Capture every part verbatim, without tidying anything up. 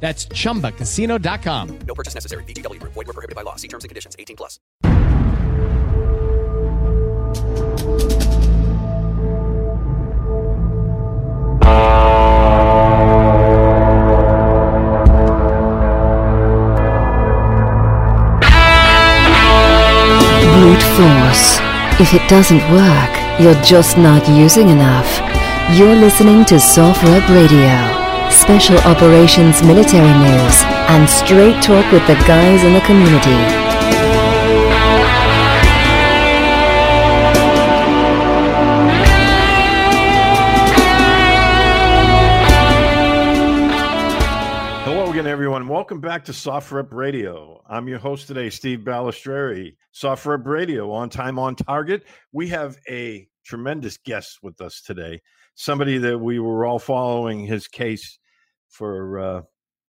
That's chumba casino dot com. No purchase necessary. V G W Group. Void where prohibited by law. See terms and conditions. eighteen plus. Brute force. If it doesn't work, you're just not using enough. You're listening to SOFREP Radio. Special operations, military news, and straight talk with the guys in the community. Hello again, everyone. Welcome back to SOFREP Radio. I'm your host today, Steve Balistrieri. SOFREP Radio, on time, on target. We have a tremendous guest with us today, somebody that we were all following his case for uh,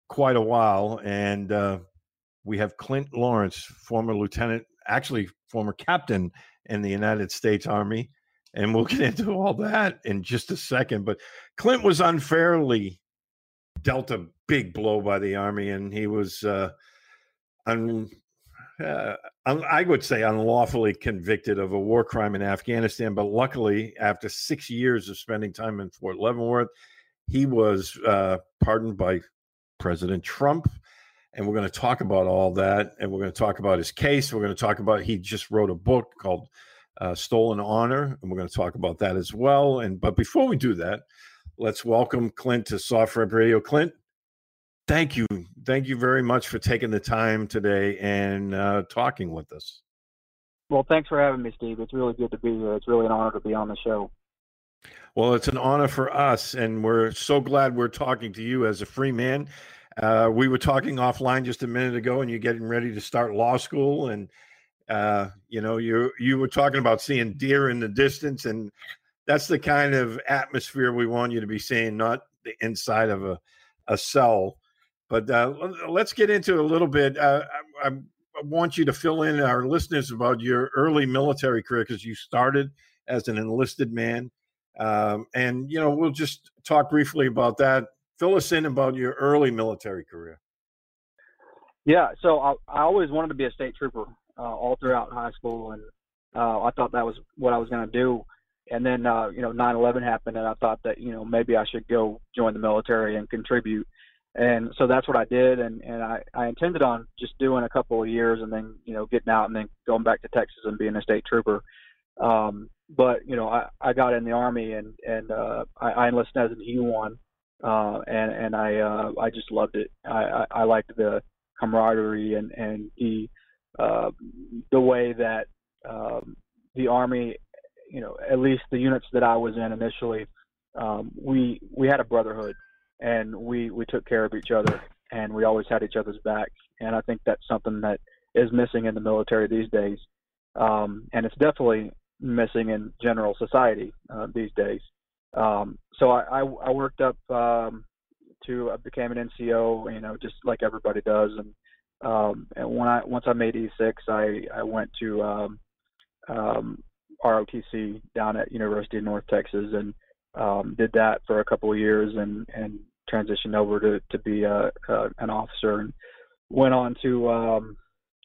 quite a while, and uh, we have Clint Lorance, former lieutenant, actually former captain in the United States Army, and we'll get into all that in just a second. But Clint was unfairly dealt a big blow by the Army, and he was, uh, un- uh, un- I would say, unlawfully convicted of a war crime in Afghanistan. But luckily, after six years of spending time in Fort Leavenworth, he was uh, pardoned by President Trump, and we're going to talk about all that, and we're going to talk about his case. We're going to talk about, he just wrote a book called uh, Stolen Honor, and we're going to talk about that as well. And but before we do that, let's welcome Clint to SOFREP Radio. Clint, thank you. Thank you very much for taking the time today and uh, talking with us. Well, thanks for having me, Steve. It's really good to be here. It's really an honor to be on the show. Well, it's an honor for us, and we're so glad we're talking to you as a free man. Uh, we were talking offline just a minute ago, and you're getting ready to start law school, and uh, you know, you you were talking about seeing deer in the distance, and that's the kind of atmosphere we want you to be seeing, not the inside of a, a cell. But uh, let's get into it a little bit. Uh, I, I want you to fill in our listeners about your early military career, because you started as an enlisted man. Um, and, you know, we'll just talk briefly about that. Fill us in about your early military career. Yeah, so I, I always wanted to be a state trooper uh, all throughout high school, and uh, I thought that was what I was going to do. And then, uh, you know, nine eleven happened, and I thought that, you know, maybe I should go join the military and contribute. And so that's what I did, and, and I, I intended on just doing a couple of years and then, you know, getting out and then going back to Texas and being a state trooper. Um, but, you know, I, I got in the Army, and, and uh, I, I enlisted as an E one, uh, and, and I uh, I just loved it. I, I, I liked the camaraderie and, and the, uh, the way that um, the Army, you know, at least the units that I was in initially, um, we we had a brotherhood. And we, we took care of each other, and we always had each other's back. And I think that's something that is missing in the military these days. Um, and it's definitely missing in general society uh, these days. Um, so I, I, I worked up um, to I became an N C O, you know, just like everybody does. And um, and when I once I made E six, I, I went to um, um, R O T C down at University of North Texas, and Um, did that for a couple of years, and, and transitioned over to, to be a, a, an officer, and went on to um,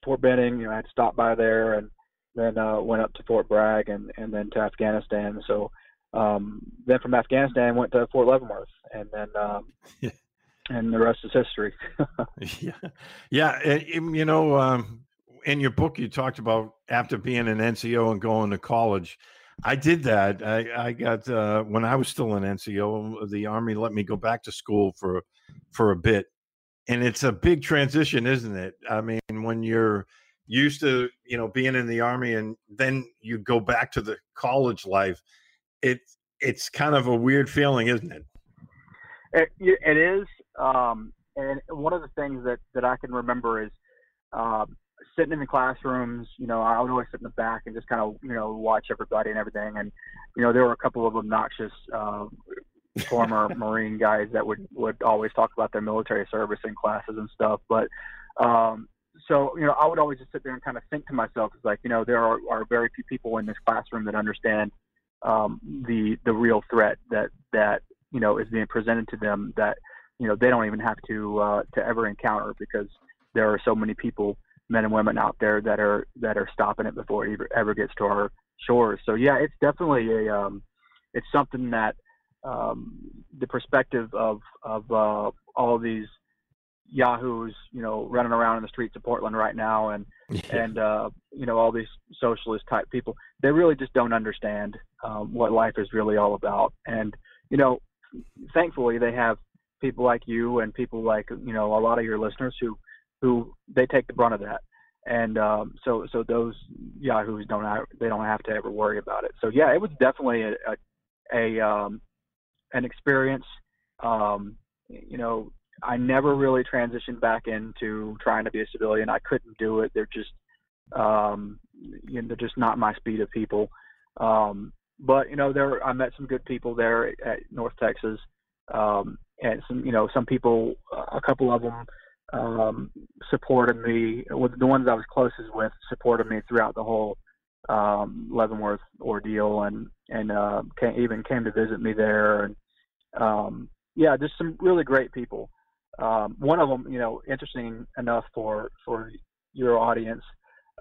Fort Benning. You know, I had to stop by there, and then uh, went up to Fort Bragg, and, and then to Afghanistan. So um, then from Afghanistan, went to Fort Leavenworth, and then um, yeah. and the rest is history. yeah, yeah. And, you know, um, in your book, you talked about after being an N C O and going to college. I did that. I, I got, uh, when I was still an N C O, the Army let me go back to school for, for a bit. And it's a big transition, isn't it? I mean, when you're used to, you know, being in the Army, and then you go back to the college life, it, it's kind of a weird feeling, isn't it? It, it is. Um, and one of the things that, that I can remember is, um, sitting in the classrooms, you know, I would always sit in the back and just kind of, you know, watch everybody and everything. And, you know, there were a couple of obnoxious uh, former Marine guys that would, would always talk about their military service in classes and stuff. But um, so, you know, I would always just sit there and kind of think to myself, it's like, you know, there are, are very few people in this classroom that understand um, the the real threat that, that, you know, is being presented to them that, you know, they don't even have to uh, to ever encounter, because there are so many people, men and women out there that are that are stopping it before it ever gets to our shores. So yeah, it's definitely a um, it's something that um, the perspective of of uh, all these yahoos, you know, running around in the streets of Portland right now, and and uh, you know, all these socialist type people, they really just don't understand um, what life is really all about. And you know, thankfully they have people like you and people like, you know, a lot of your listeners who. who they take the brunt of that. And um, so so those yahoos don't have, they don't have to ever worry about it. So yeah, it was definitely a a, a um, an experience. Um, you know, I never really transitioned back into trying to be a civilian. I couldn't do it. They're just um, you know, they're just not my speed of people. Um, but you know, there I met some good people there at, at North Texas, um, and some you know some people, a couple of them. Um, supported me with the ones I was closest with supported me throughout the whole um, Leavenworth ordeal, and and uh, came, even came to visit me there, and um, yeah, just some really great people. Um, one of them, you know, interesting enough for for your audience,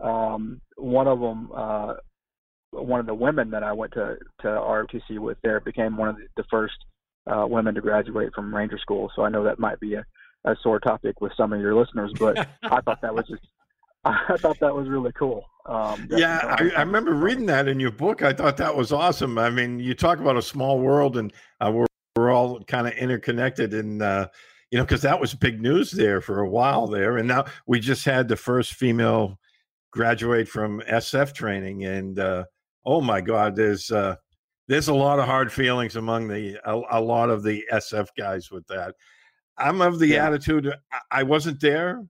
um, one of them, uh, one of the women that I went to to R O T C with there became one of the, the first uh, women to graduate from Ranger School. So I know that might be a a sore topic with some of your listeners, but I thought that was just, I thought that was really cool. Um, yeah. I, I remember reading that in your book. I thought that was awesome. I mean, you talk about a small world, and uh, we're, we're all kind of interconnected, and uh, you know, cause that was big news there for a while there. And now we just had the first female graduate from S F training, and uh, oh my God, there's uh, there's a lot of hard feelings among the, a, a lot of the S F guys with that. I'm of the yeah. attitude, I wasn't there.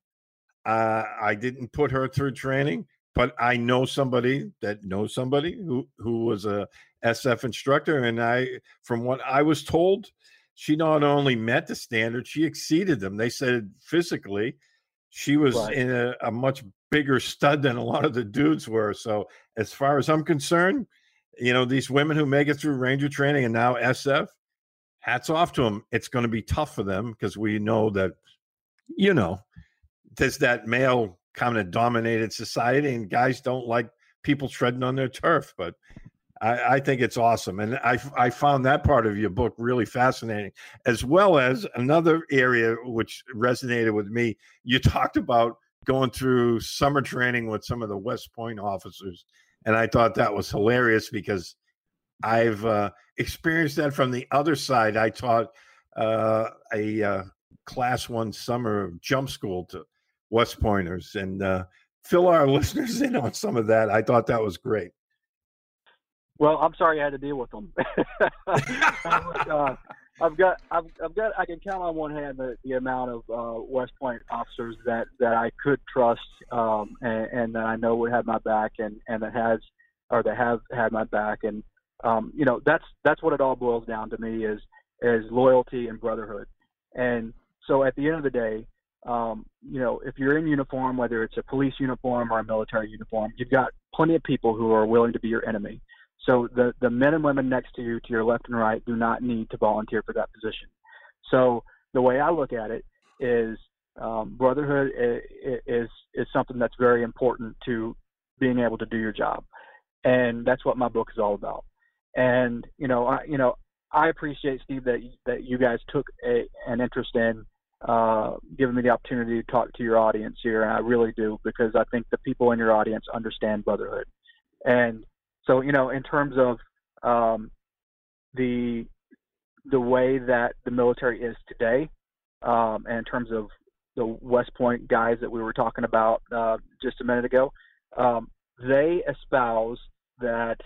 Uh, I didn't put her through training, but I know somebody that knows somebody who, who was a S F instructor. And I, from what I was told, she not only met the standard, she exceeded them. They said physically she was right. in a, a much bigger stud than a lot of the dudes were. So as far as I'm concerned, you know, these women who make it through Ranger training and now S F, hats off to them. It's going to be tough for them because we know that, you know, there's that male kind of dominated society and guys don't like people treading on their turf. But I, I think it's awesome. And I, I found that part of your book really fascinating, as well as another area which resonated with me. You talked about going through summer training with some of the West Point officers. And I thought that was hilarious because I've uh, experienced that from the other side. I taught uh, a uh, class one summer of jump school to West Pointers, and uh, fill our listeners in on some of that. I thought that was great. Well, I'm sorry I had to deal with them. uh, I've got, I've, I've got, I can count on one hand the, the amount of uh, West Point officers that, that I could trust um, and, and that I know would have my back, and, and that has, or that have had my back. And um, you know, that's that's what it all boils down to me is is loyalty and brotherhood. And so at the end of the day, um, you know, if you're in uniform, whether it's a police uniform or a military uniform, you've got plenty of people who are willing to be your enemy. So the, the men and women next to you, to your left and right, do not need to volunteer for that position. So the way I look at it is um, brotherhood is, is is something that's very important to being able to do your job. And that's what my book is all about. And, you know, I, you know, I appreciate, Steve, that, that you guys took a, an interest in uh, giving me the opportunity to talk to your audience here. And I really do, because I think the people in your audience understand brotherhood. And so, you know, in terms of um, the the way that the military is today, um, and in terms of the West Point guys that we were talking about uh, just a minute ago, um, they espouse that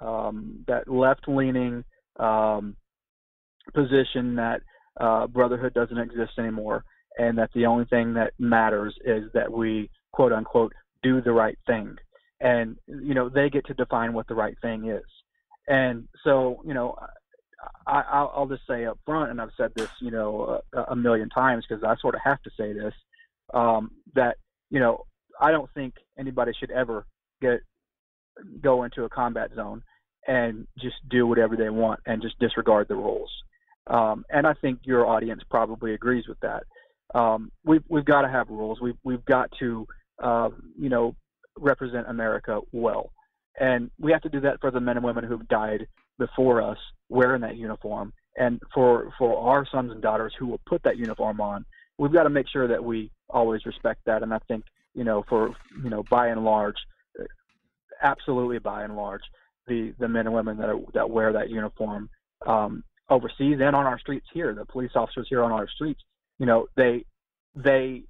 um, that left-leaning um, position that uh, brotherhood doesn't exist anymore, and that the only thing that matters is that we, quote unquote, do the right thing. And, you know, they get to define what the right thing is. And so, you know, I, I'll, I'll just say up front, and I've said this, you know, a, a million times because I sort of have to say this, um, that, you know, I don't think anybody should ever get go into a combat zone and just do whatever they want and just disregard the rules. Um, and I think your audience probably agrees with that. Um, we've, we've got to have rules. We've, we've got to, uh, you know, represent America well. And we have to do that for the men and women who've died before us wearing that uniform, and for for our sons and daughters who will put that uniform on. We've got to make sure that we always respect that. And I think, you know, for, you know, by and large, absolutely by and large, the the men and women that are, that wear that uniform um, overseas and on our streets here, the police officers here on our streets, you know, they they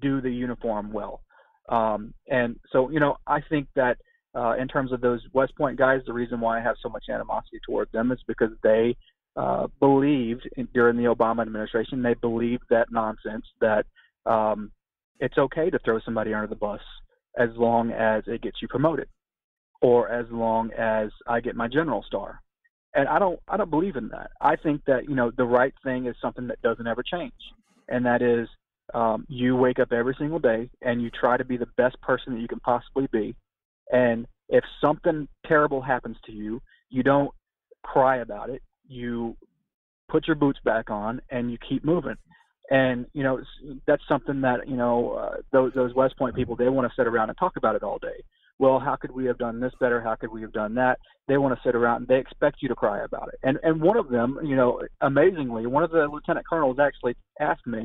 do the uniform well. Um, and so, you know, I think that uh, in terms of those West Point guys, the reason why I have so much animosity toward them is because they uh, believed in, during the Obama administration, they believed that nonsense that um, it's okay to throw somebody under the bus as long as it gets you promoted, or as long as I get my general star. And I don't, I don't believe in that. I think that, you know, the right thing is something that doesn't ever change, and that is, Um, you wake up every single day and you try to be the best person that you can possibly be. And if something terrible happens to you, you don't cry about it. You put your boots back on and you keep moving. And, you know, that's something that, you know, uh, those, those West Point people, they want to sit around and talk about it all day. Well, how could we have done this better? How could we have done that? They want to sit around and they expect you to cry about it. And, and one of them, you know, amazingly, one of the lieutenant colonels actually asked me,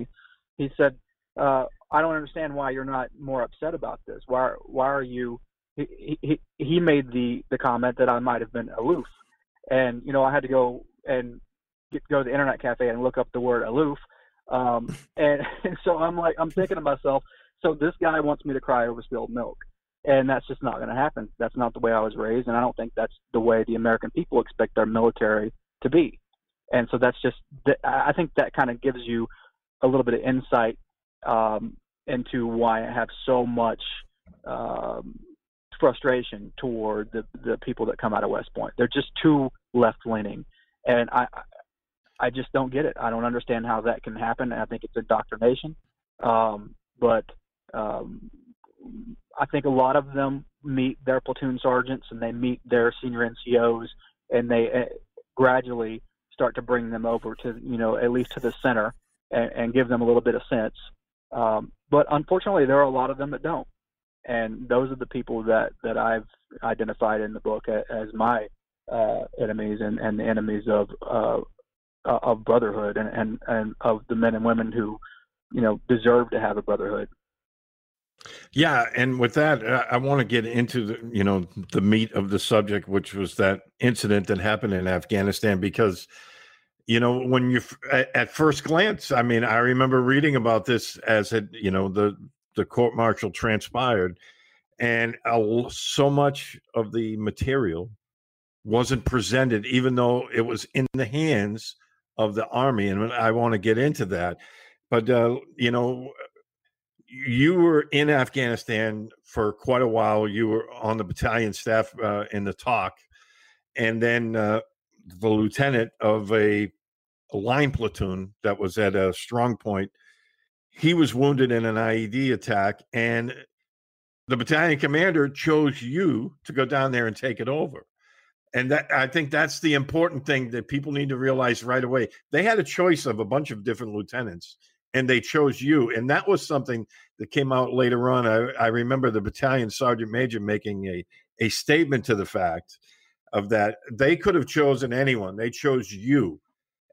he said, uh, I don't understand why you're not more upset about this. Why why are you – he, he, he made the, the comment that I might have been aloof. And, you know, I had to go and get, go to the Internet Cafe and look up the word aloof. Um, and, and so I'm like – I'm thinking to myself, so this guy wants me to cry over spilled milk. And that's just not going to happen. That's not the way I was raised, and I don't think that's the way the American people expect their military to be. And so that's just – I think that kind of gives you – a little bit of insight um, into why I have so much um, frustration toward the, the people that come out of West Point. They're just too left-leaning. And I I just don't get it. I don't understand how that can happen. And I think it's indoctrination. Um, but um, I think a lot of them meet their platoon sergeants and they meet their senior N C Os, and they uh, gradually start to bring them over to, you know, at least to the center and, and give them a little bit of sense. Um, but unfortunately, there are a lot of them that don't. And those are the people that, that I've identified in the book as my uh, enemies and, and the enemies of uh, of brotherhood and, and, and of the men and women who, you know, deserve to have a brotherhood. Yeah. And with that, I want to get into the, you know, the meat of the subject, which was that incident that happened in Afghanistan, because, you know, when you, at first glance, I mean, I remember reading about this as it, you know, the, the court martial transpired, and a, so much of the material wasn't presented, even though it was in the hands of the Army. And I want to get into that, but, uh, you know, you were in Afghanistan for quite a while. You were on the battalion staff uh, in the talk, and then uh, the lieutenant of a, a line platoon that was at a strong point. He was wounded in an I E D attack, and the battalion commander chose you to go down there and take it over. And that, I think that's the important thing that people need to realize right away. They had a choice of a bunch of different lieutenants, and they chose you. And that was something that came out later on. I, I remember the battalion sergeant major making a, a statement to the fact of that. They could have chosen anyone. They chose you.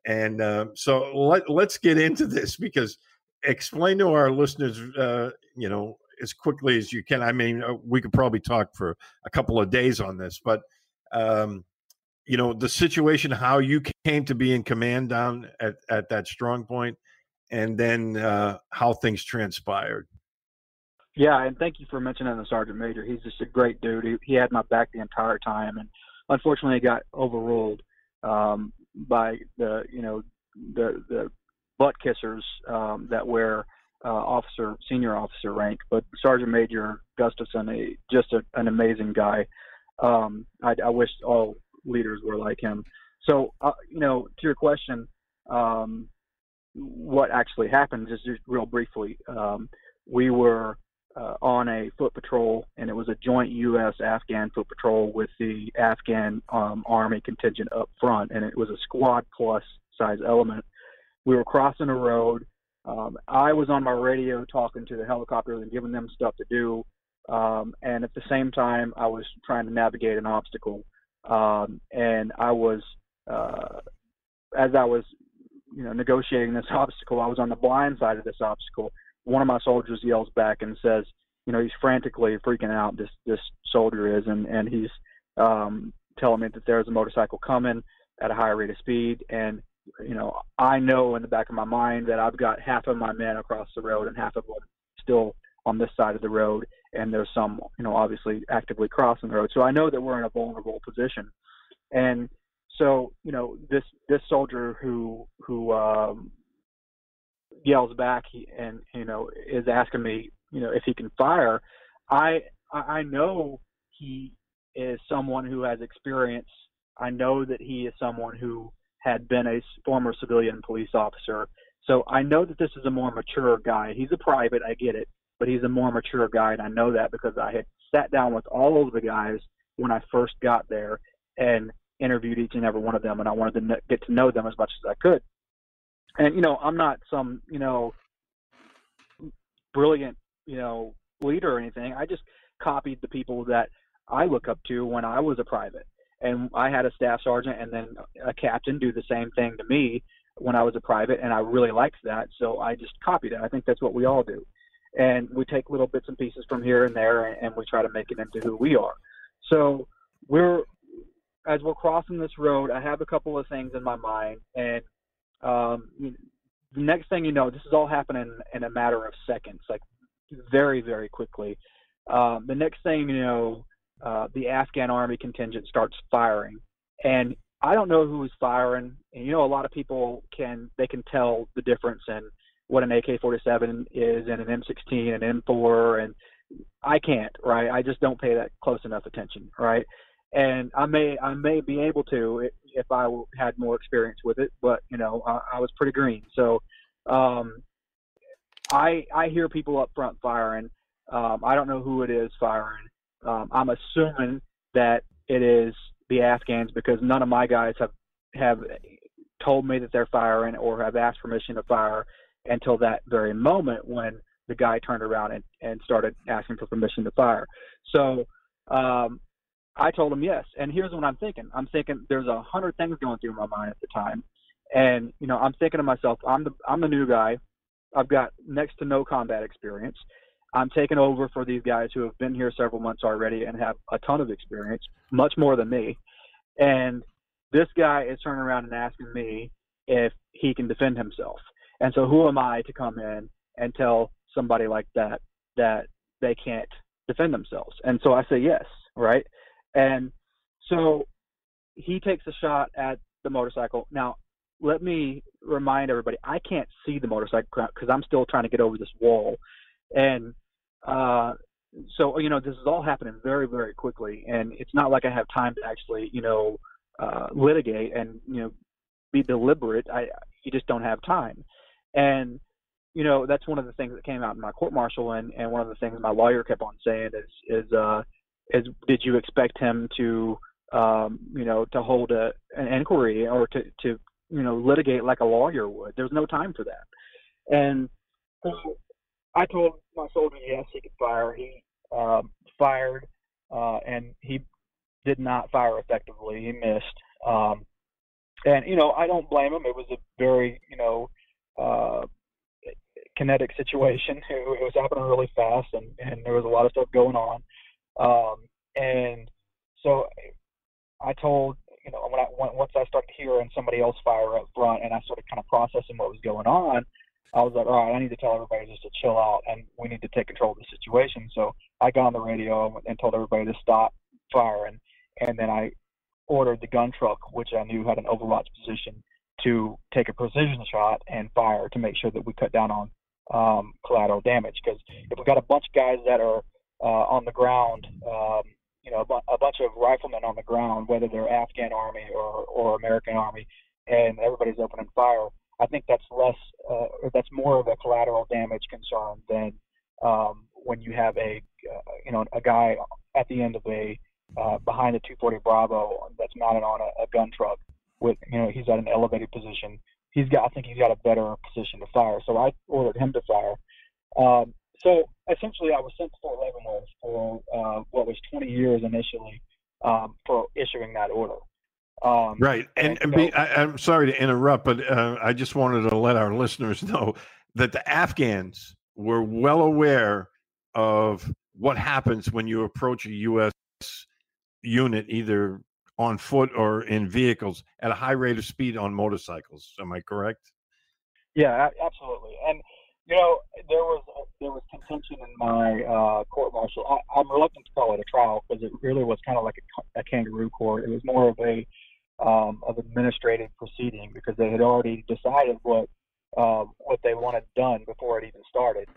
And uh, so let, let's get into this, because explain to our listeners, uh, you know, as quickly as you can. I mean, we could probably talk for a couple of days on this, but, um, you know, the situation, how you came to be in command down at, at that strong point, and then uh, how things transpired. Yeah, and thank you for mentioning the sergeant major. He's just a great dude. He, he had my back the entire time, and unfortunately, I got overruled um, by the you know the the butt kissers um, that wear uh, officer senior officer rank. But Sergeant Major Gustafson, a, just a, an amazing guy. Um, I, I wish all leaders were like him. So uh, you know, to your question. Um, What actually happens is, just real briefly, um, we were uh, on a foot patrol, and it was a joint U S Afghan foot patrol with the Afghan um, Army contingent up front, and it was a squad plus size element. We were crossing a road. Um, I was on my radio talking to the helicopters and giving them stuff to do, um, and at the same time, I was trying to navigate an obstacle, um, and I was, uh, as I was you know, negotiating this obstacle, I was on the blind side of this obstacle. One of my soldiers yells back and says, you know, he's frantically freaking out, this this soldier is, and, and he's um, telling me that there's a motorcycle coming at a high rate of speed. And, you know, I know in the back of my mind that I've got half of my men across the road and half of them still on this side of the road. And there's some, you know, obviously actively crossing the road. So I know that we're in a vulnerable position. And so, you know, this this soldier who who um, yells back and, you know, is asking me, you know, if he can fire, I I know he is someone who has experience. I know that he is someone who had been a former civilian police officer. So I know that this is a more mature guy. He's a private, I get it, but he's a more mature guy, and I know that because I had sat down with all of the guys when I first got there and interviewed each and every one of them, and I wanted to get to know them as much as I could. And, you know, I'm not some, you know, brilliant, you know, leader or anything. I just copied the people that I look up to when I was a private. And I had a staff sergeant and then a captain do the same thing to me when I was a private, and I really liked that, so I just copied it. I think that's what we all do. And we take little bits and pieces from here and there, and, and we try to make it into who we are. So we're As we're crossing this road, I have a couple of things in my mind, and um, you know, the next thing you know, this is all happening in a matter of seconds, like very, very quickly. Um, the next thing you know, uh, the Afghan Army contingent starts firing, and I don't know who's firing. And you know, a lot of people can they can tell the difference in what an A K forty-seven is and an M sixteen and M four, and I can't, right? I just don't pay that close enough attention, right? And I may I may be able to if I had more experience with it, but you know I, I was pretty green. So um, I I hear people up front firing. Um, I don't know who it is firing. Um, I'm assuming that it is the Afghans because none of my guys have have told me that they're firing or have asked permission to fire until that very moment when the guy turned around and, and started asking for permission to fire. So um, I told him yes. And here's what I'm thinking. I'm thinking there's a hundred things going through my mind at the time. And, you know, I'm thinking to myself, I'm the, I'm the new guy. I've got next to no combat experience. I'm taking over for these guys who have been here several months already and have a ton of experience, much more than me. And this guy is turning around and asking me if he can defend himself. And so who am I to come in and tell somebody like that that they can't defend themselves? And so I say yes, right? And so he takes a shot at the motorcycle. Now, let me remind everybody, I can't see the motorcycle because I'm still trying to get over this wall. And uh, so, you know, this is all happening very, very quickly. And it's not like I have time to actually, you know, uh, litigate and, you know, be deliberate. I, you just don't have time. And, you know, that's one of the things that came out in my court martial. And, and one of the things my lawyer kept on saying is, is, uh, is did you expect him to, um, you know, to hold a, an inquiry or to, to, you know, litigate like a lawyer would? There's no time for that. And so I told my soldier, yes, he could fire. He uh, fired, uh, and he did not fire effectively. He missed. Um, and, you know, I don't blame him. It was a very, you know, uh, kinetic situation. It was happening really fast, and, and there was a lot of stuff going on. Um, and so I told, you know, when I, once I started hearing somebody else fire up front and I started kind of processing what was going on, I was like, all right, I need to tell everybody just to chill out, and we need to take control of the situation. So I got on the radio and told everybody to stop firing, and then I ordered the gun truck, which I knew had an overwatch position, to take a precision shot and fire to make sure that we cut down on um, collateral damage. Because if we got a bunch of guys that are uh, on the ground, um, you know, a, a bunch of riflemen on the ground, whether they're Afghan Army or, or American Army, and everybody's opening fire, I think that's less, uh, or that's more of a collateral damage concern than um, when you have a, uh, you know, a guy at the end of a uh, behind a two forty Bravo that's mounted on a, a gun truck with, you know, he's at an elevated position. He's got, I think he's got a better position to fire. So I ordered him to fire. Um, so essentially, I was sent to Fort Leavenworth for uh, what was twenty years initially um, for issuing that order. Um, right. And, and so, be, I, I'm sorry to interrupt, but uh, I just wanted to let our listeners know that the Afghans were well aware of what happens when you approach a U S unit, either on foot or in vehicles, at a high rate of speed on motorcycles. Am I correct? Yeah, absolutely. And, you know, there was there was contention in my uh, court martial. I, I'm reluctant to call it a trial because it really was kind of like a, a kangaroo court. It was more of a Um, of administrative proceeding because they had already decided what uh, what they wanted done before it even started.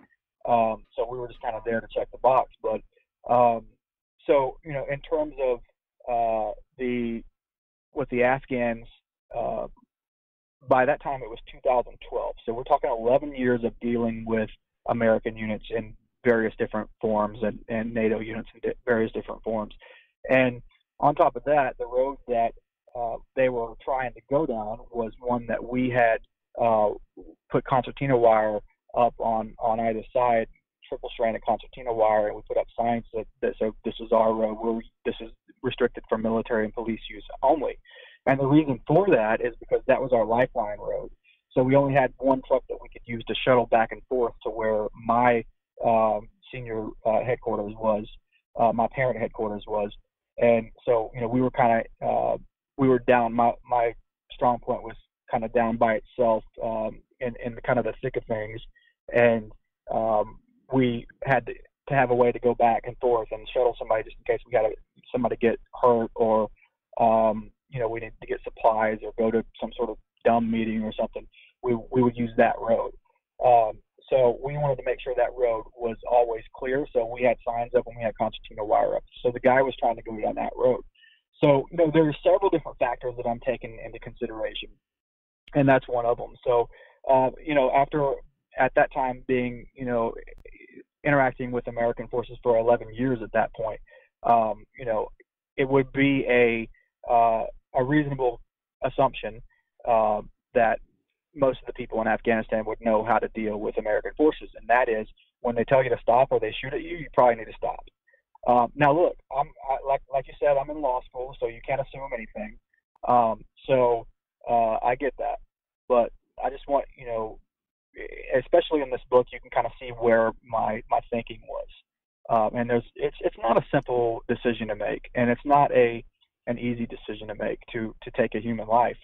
Um, so we were just kind of there to check the box. But um, so, you know, in terms of uh, the what the Afghans, uh, by that time it was two thousand twelve. So we're talking eleven years of dealing with American units in various different forms and, and NATO units in di- various different forms. And on top of that, the road that Uh, they were trying to go down was one that we had uh, put concertina wire up on, on either side, triple-stranded concertina wire, and we put up signs that, that so this is our road, we're, this is restricted for military and police use only. And the reason for that is because that was our lifeline road. So we only had one truck that we could use to shuttle back and forth to where my um, senior uh, headquarters was, uh, my parent headquarters was. And so, you know, we were kind of... Uh, we were down. My my strong point was kind of down by itself, um, in in the kind of the thick of things, and um, we had to, to have a way to go back and forth and shuttle somebody just in case we got a, somebody get hurt or um, you know, we needed to get supplies or go to some sort of dumb meeting or something. We we would use that road. Um, so we wanted to make sure that road was always clear. So we had signs up and we had concertina wire up. So the guy was trying to go down that road. So, you know, there are several different factors that I'm taking into consideration, and that's one of them. So, uh, you know, after at that time being, you know, interacting with American forces for eleven years at that point, um, you know, it would be a uh, a reasonable assumption uh, that most of the people in Afghanistan would know how to deal with American forces, and that is when they tell you to stop or they shoot at you, you probably need to stop. Um, now, look, I'm I, like like you said, I'm in law school, so you can't assume anything. Um, so uh, I get that, but I just want, you know, especially in this book, you can kind of see where my, my thinking was. Um, and there's it's it's not a simple decision to make, and it's not a an easy decision to make to to take a human life.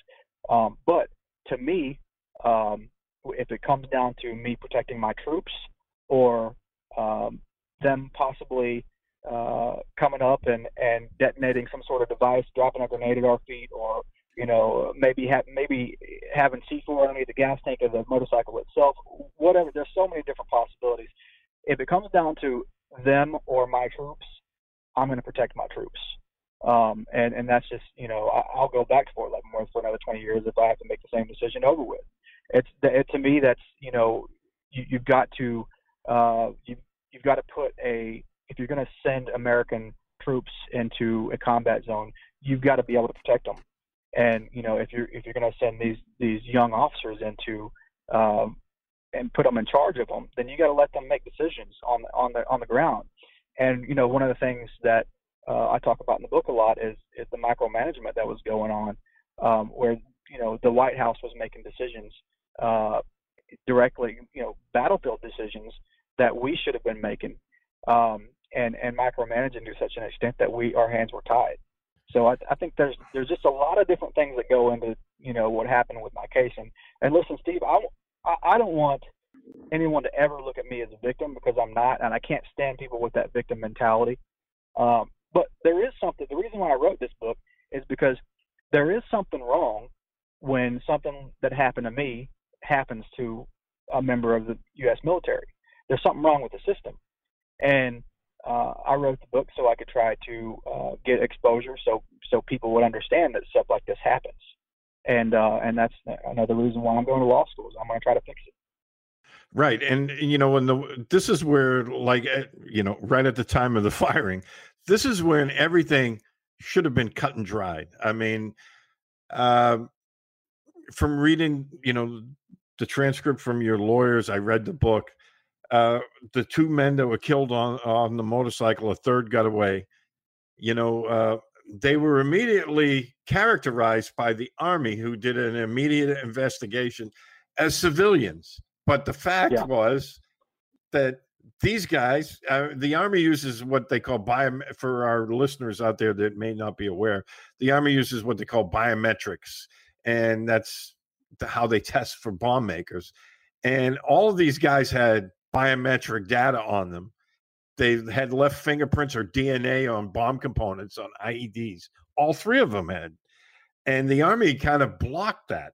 Um, but to me, um, if it comes down to me protecting my troops or um, them possibly uh, coming up and, and detonating some sort of device, dropping a grenade at our feet, or you know, maybe ha- maybe having C four underneath the gas tank of the motorcycle itself, whatever. There's so many different possibilities. If it comes down to them or my troops, I'm going to protect my troops. Um, and, and that's just, you know, I, I'll go back to Fort Leavenworth for another twenty years if I have to make the same decision over with. It's it, to me, that's, you know, you, you've got to, uh, you, you've got to put a, if you're going to send American troops into a combat zone, you've got to be able to protect them. And, you know, if you're, if you're going to send these, these young officers into, um, and put them in charge of them, then you got to let them make decisions on on the on the ground. And you know, one of the things that uh, I talk about in the book a lot is is the micromanagement that was going on, um, where you know the White House was making decisions uh, directly, you know, battlefield decisions that we should have been making, um, and and micromanaging to such an extent that we our hands were tied. So I, I think there's there's just a lot of different things that go into you know what happened with my case. And and listen, Steve, I. I don't want anyone to ever look at me as a victim, because I'm not, and I can't stand people with that victim mentality. Um, but there is something, the reason why I wrote this book is because there is something wrong when something that happened to me happens to a member of the U S military. There's something wrong with the system. And uh, I wrote the book so I could try to uh, get exposure so so people would understand that stuff like this happens. And uh, and that's another reason why I'm going to law school, is I'm going to try to fix it. Right. And, you know, when the this is where, like, you know, right at the time of the firing, this is when everything should have been cut and dried. I mean, uh, from reading, you know, the transcript from your lawyers, I read the book. Uh, the two men that were killed on, on the motorcycle, a third got away, you know, uh they were immediately characterized by the Army, who did an immediate investigation, as civilians. But the fact yeah. was that these guys, uh, the Army uses what they call bio, for our listeners out there that may not be aware, the Army uses what they call biometrics. And that's the, how they test for bomb makers. And all of these guys had biometric data on them. They had left fingerprints or D N A on bomb components, on I E Ds. All three of them had. And the Army kind of blocked that.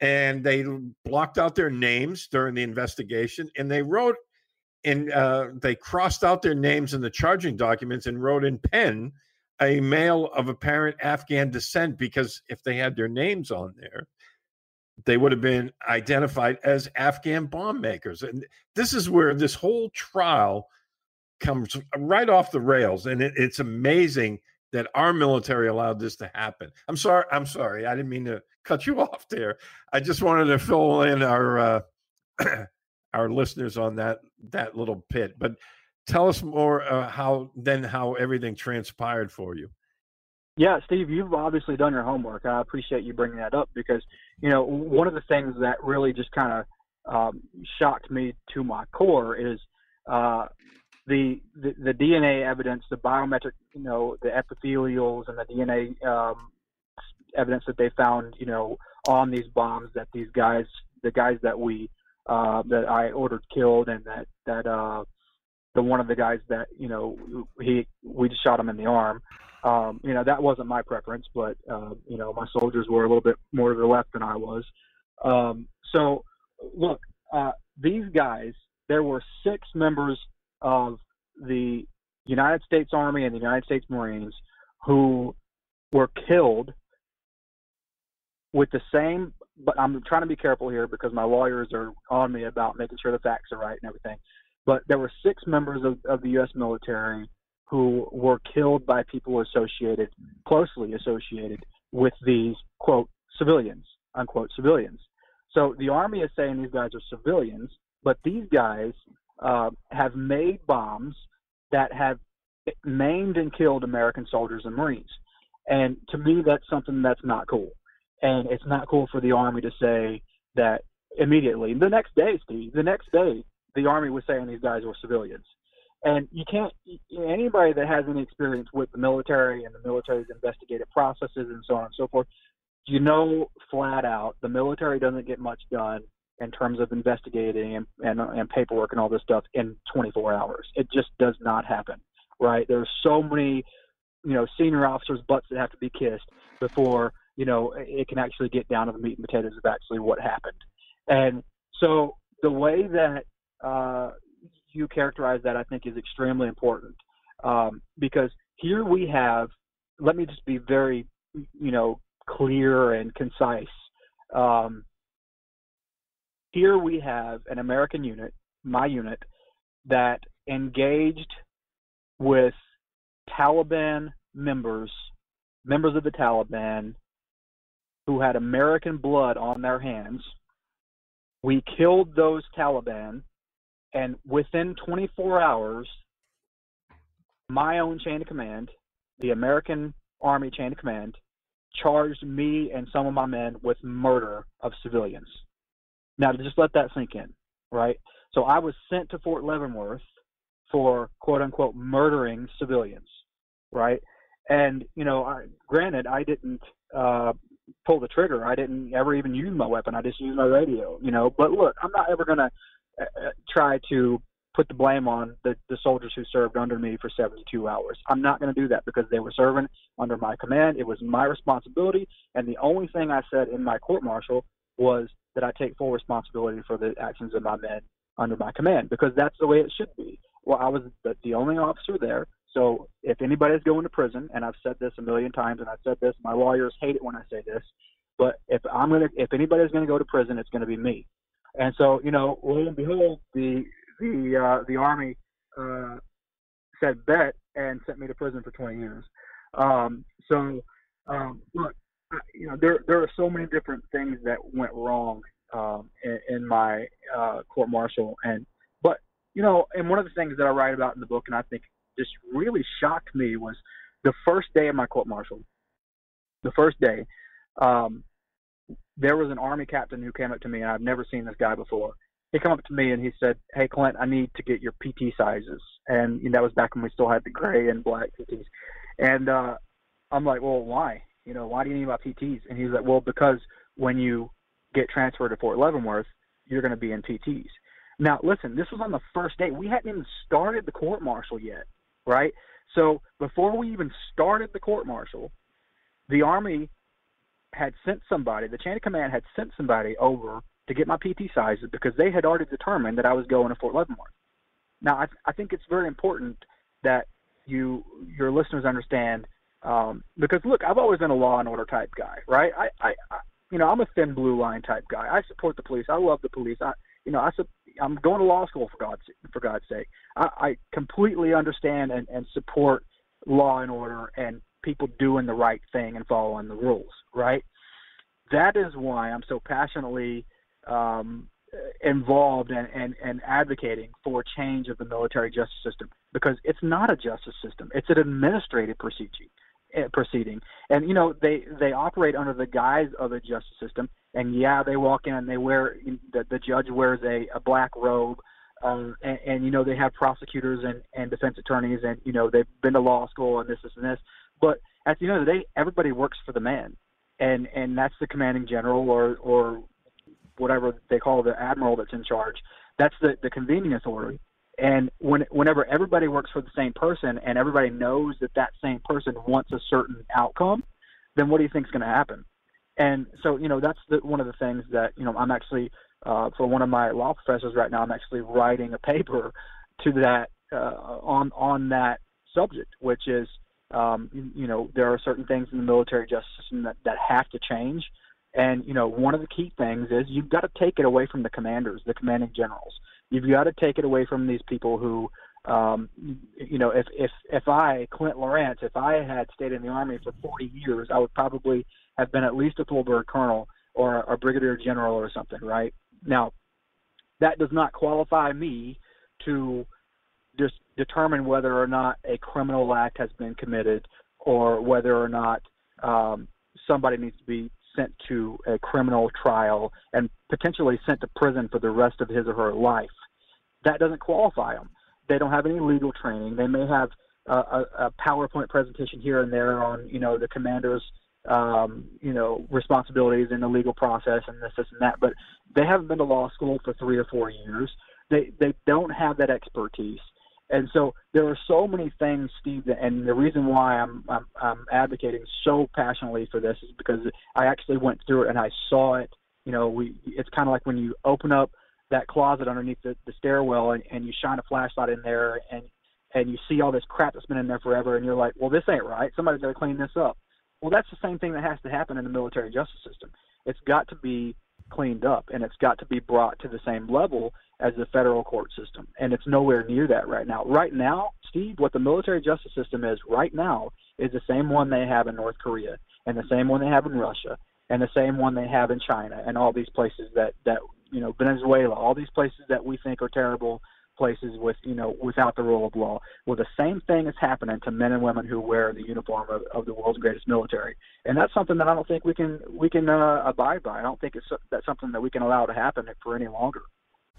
And they blocked out their names during the investigation. And they wrote in, uh, they crossed out their names in the charging documents and wrote in pen a male of apparent Afghan descent, because if they had their names on there, they would have been identified as Afghan bomb makers. And this is where this whole trial comes right off the rails, and it, it's amazing that our military allowed this to happen. I'm sorry, I'm sorry, I didn't mean to cut you off there. I just wanted to fill in our uh, our listeners on that that little bit. But tell us more uh, how then how everything transpired for you. Yeah, Steve, you've obviously done your homework. I appreciate you bringing that up, because you know one of the things that really just kind of um, shocked me to my core is. Uh, The, the the D N A evidence, the biometric, you know, the epithelials and the D N A um, evidence that they found, you know, on these bombs that these guys, the guys that we, uh, that I ordered killed, and that that uh, the one of the guys that you know he we just shot him in the arm, um, you know, that wasn't my preference, but uh, you know, my soldiers were a little bit more to the left than I was. Um, so look, uh, these guys, there were six members of the United States Army and the United States Marines who were killed with the same, but I'm trying to be careful here because my lawyers are on me about making sure the facts are right and everything. But there were six members of, of the U S military who were killed by people associated, closely associated with these, quote, civilians, unquote, civilians. So the Army is saying these guys are civilians, but these guys uh, have made bombs that have maimed and killed American soldiers and Marines. And to me, that's something that's not cool. And it's not cool for the Army to say that immediately. The next day, Steve, the next day, the Army was saying these guys were civilians. And you can't – anybody that has any experience with the military and the military's investigative processes and so on and so forth, you know flat out the military doesn't get much done in terms of investigating and, and, and paperwork and all this stuff in twenty-four hours. It just does not happen, right? There's so many, you know, senior officers' butts that have to be kissed before, you know, it can actually get down to the meat and potatoes of actually what happened. And so the way that uh, – you characterize that, I think, is extremely important um, because here we have, let me just be very, you know, clear and concise. Um, here we have an American unit, my unit, that engaged with Taliban members, members of the Taliban who had American blood on their hands. We killed those Taliban. And within twenty-four hours, my own chain of command, the American Army chain of command, charged me and some of my men with murder of civilians. Now, just let that sink in, right? So I was sent to Fort Leavenworth for, quote, unquote, murdering civilians, right? And, you know, I, granted, I didn't uh, pull the trigger. I didn't ever even use my weapon. I just used my radio, you know. But, look, I'm not ever going to try to put the blame on the, the soldiers who served under me for seventy-two hours. I'm not going to do that because they were serving under my command. It was my responsibility, and the only thing I said in my court-martial was that I take full responsibility for the actions of my men under my command because that's the way it should be. Well, I was the, the only officer there, so if anybody's going to prison, and I've said this a million times, and I've said this, my lawyers hate it when I say this, but if I'm gonna, if anybody's going to go to prison, it's going to be me. And so, you know, lo and behold, the the uh, the Army uh, said bet and sent me to prison for twenty years. Um, so, um, look, you know, there there are so many different things that went wrong um, in, in my uh, court martial, and but you know, and one of the things that I write about in the book, and I think just really shocked me was the first day of my court martial. The first day. Um, There was an Army captain who came up to me, and I've never seen this guy before. He came up to me, and he said, hey, Clint, I need to get your P T sizes. And that was back when we still had the gray and black P Ts. And uh, I'm like, well, why? You know, why do you need my P Ts? And he was like, well, because when you get transferred to Fort Leavenworth, you're going to be in P Ts. Now, listen, this was on the first day. We hadn't even started the court-martial yet, right? So before we even started the court-martial, the Army – had sent somebody, the chain of command had sent somebody over to get my P T sizes because they had already determined that I was going to Fort Leavenworth. Now, I, th- I think it's very important that you, your listeners understand um, because, look, I've always been a law and order type guy, right? I, I, I, you know, I'm a thin blue line type guy. I support the police. I love the police. I, you know, I su- I'm going to law school for God's for God's sake. I, I completely understand and, and support law and order and people doing the right thing and following the rules, right? That is why I'm so passionately um, involved and in, in, in advocating for change of the military justice system because it's not a justice system. It's an administrative proceeding. And, you know, they, they operate under the guise of a justice system. And, yeah, they walk in and they wear the, – the judge wears a, a black robe. Um, and, and, you know, they have prosecutors and, and defense attorneys and, you know, they've been to law school and this, this, and this. But at the end of the day, everybody works for the man, and, and that's the commanding general or, or whatever they call the admiral that's in charge. That's the, the convening authority. And when whenever everybody works for the same person and everybody knows that that same person wants a certain outcome, then what do you think is going to happen? And so, you know, that's the, one of the things that, you know, I'm actually uh, – for one of my law professors right now, I'm actually writing a paper to that uh, on on that subject, which is – Um, you, you know, there are certain things in the military justice system that, that have to change. And, you know, one of the key things is you've got to take it away from the commanders, the commanding generals. You've got to take it away from these people who, um, you know, if, if, if I, Clint Lorance, if I had stayed in the Army for forty years, I would probably have been at least a full-bird colonel or a, a brigadier general or something, right? Now, that does not qualify me to just determine whether or not a criminal act has been committed or whether or not um, somebody needs to be sent to a criminal trial and potentially sent to prison for the rest of his or her life. That doesn't qualify them. They don't have any legal training. They may have a, a, a PowerPoint presentation here and there on, you know, the commander's, um, you know, responsibilities in the legal process and this, this, and that, but they haven't been to law school for three or four years. They, they don't have that expertise. And so there are so many things, Steve, and the reason why I'm, I'm I'm advocating so passionately for this is because I actually went through it and I saw it. You know, we it's kind of like when you open up that closet underneath the, the stairwell and, and you shine a flashlight in there and and you see all this crap that's been in there forever and you're like, well, this ain't right. Somebody's got to clean this up. Well, that's the same thing that has to happen in the military justice system. It's got to be cleaned up and it's got to be brought to the same level as the federal court system, and it's nowhere near that right now. Right now, Steve, what the military justice system is right now is the same one they have in North Korea and the same one they have in Russia and the same one they have in China and all these places that, that you know, Venezuela, all these places that we think are terrible places with, you know, without the rule of law. Well, the same thing is happening to men and women who wear the uniform of, of the world's greatest military, and that's something that I don't think we can we can uh, abide by. I don't think it's that's something that we can allow to happen for any longer.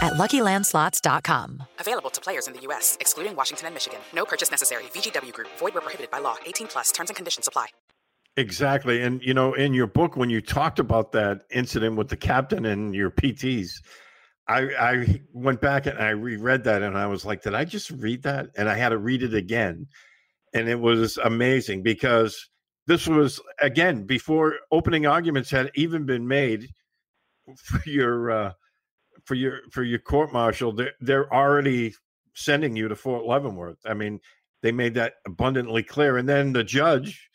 at lucky land slots dot com. Available to players in the U S, excluding Washington and Michigan. No purchase necessary. V G W Group. Void where prohibited by law. eighteen plus. Terms and conditions apply. Exactly. And, you know, in your book, when you talked about that incident with the captain and your P Ts, I, I went back and I reread that and I was like, did I just read that? And I had to read it again. And it was amazing because this was, again, before opening arguments had even been made for your uh, for your for your court martial. They're, they're already sending you to Fort Leavenworth. I mean, they made that abundantly clear. And then the judge,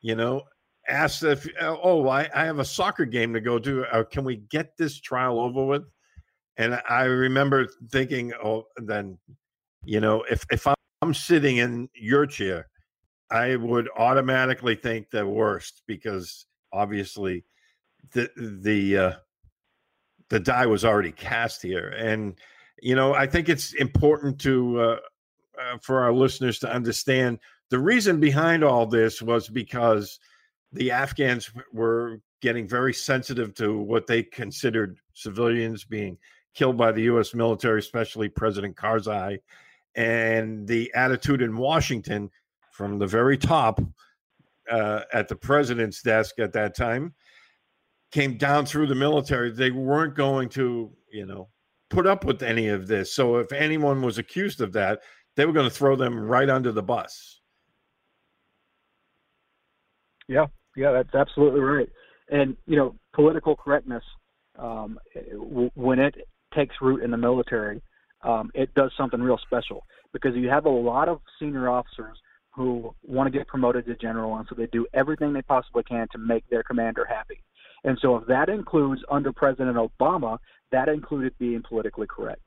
you know, asked if, oh, I, I have a soccer game to go to. Uh, can we get this trial over with? And I remember thinking, oh, then, you know, if, if I'm sitting in your chair, I would automatically think the worst, because obviously the the uh, the die was already cast here. And, you know, I think it's important to uh, uh, for our listeners to understand the reason behind all this was because the Afghans were getting very sensitive to what they considered civilians being killed by the U S military, especially President Karzai. And the attitude in Washington from the very top uh, at the president's desk at that time came down through the military. They weren't going to, you know, put up with any of this. So if anyone was accused of that, they were going to throw them right under the bus. Yeah, yeah, that's absolutely right. And, you know, political correctness, um, w- when it takes root in the military, um, it does something real special, because you have a lot of senior officers who want to get promoted to general, and so they do everything they possibly can to make their commander happy. And so if that includes, under President Obama, that included being politically correct.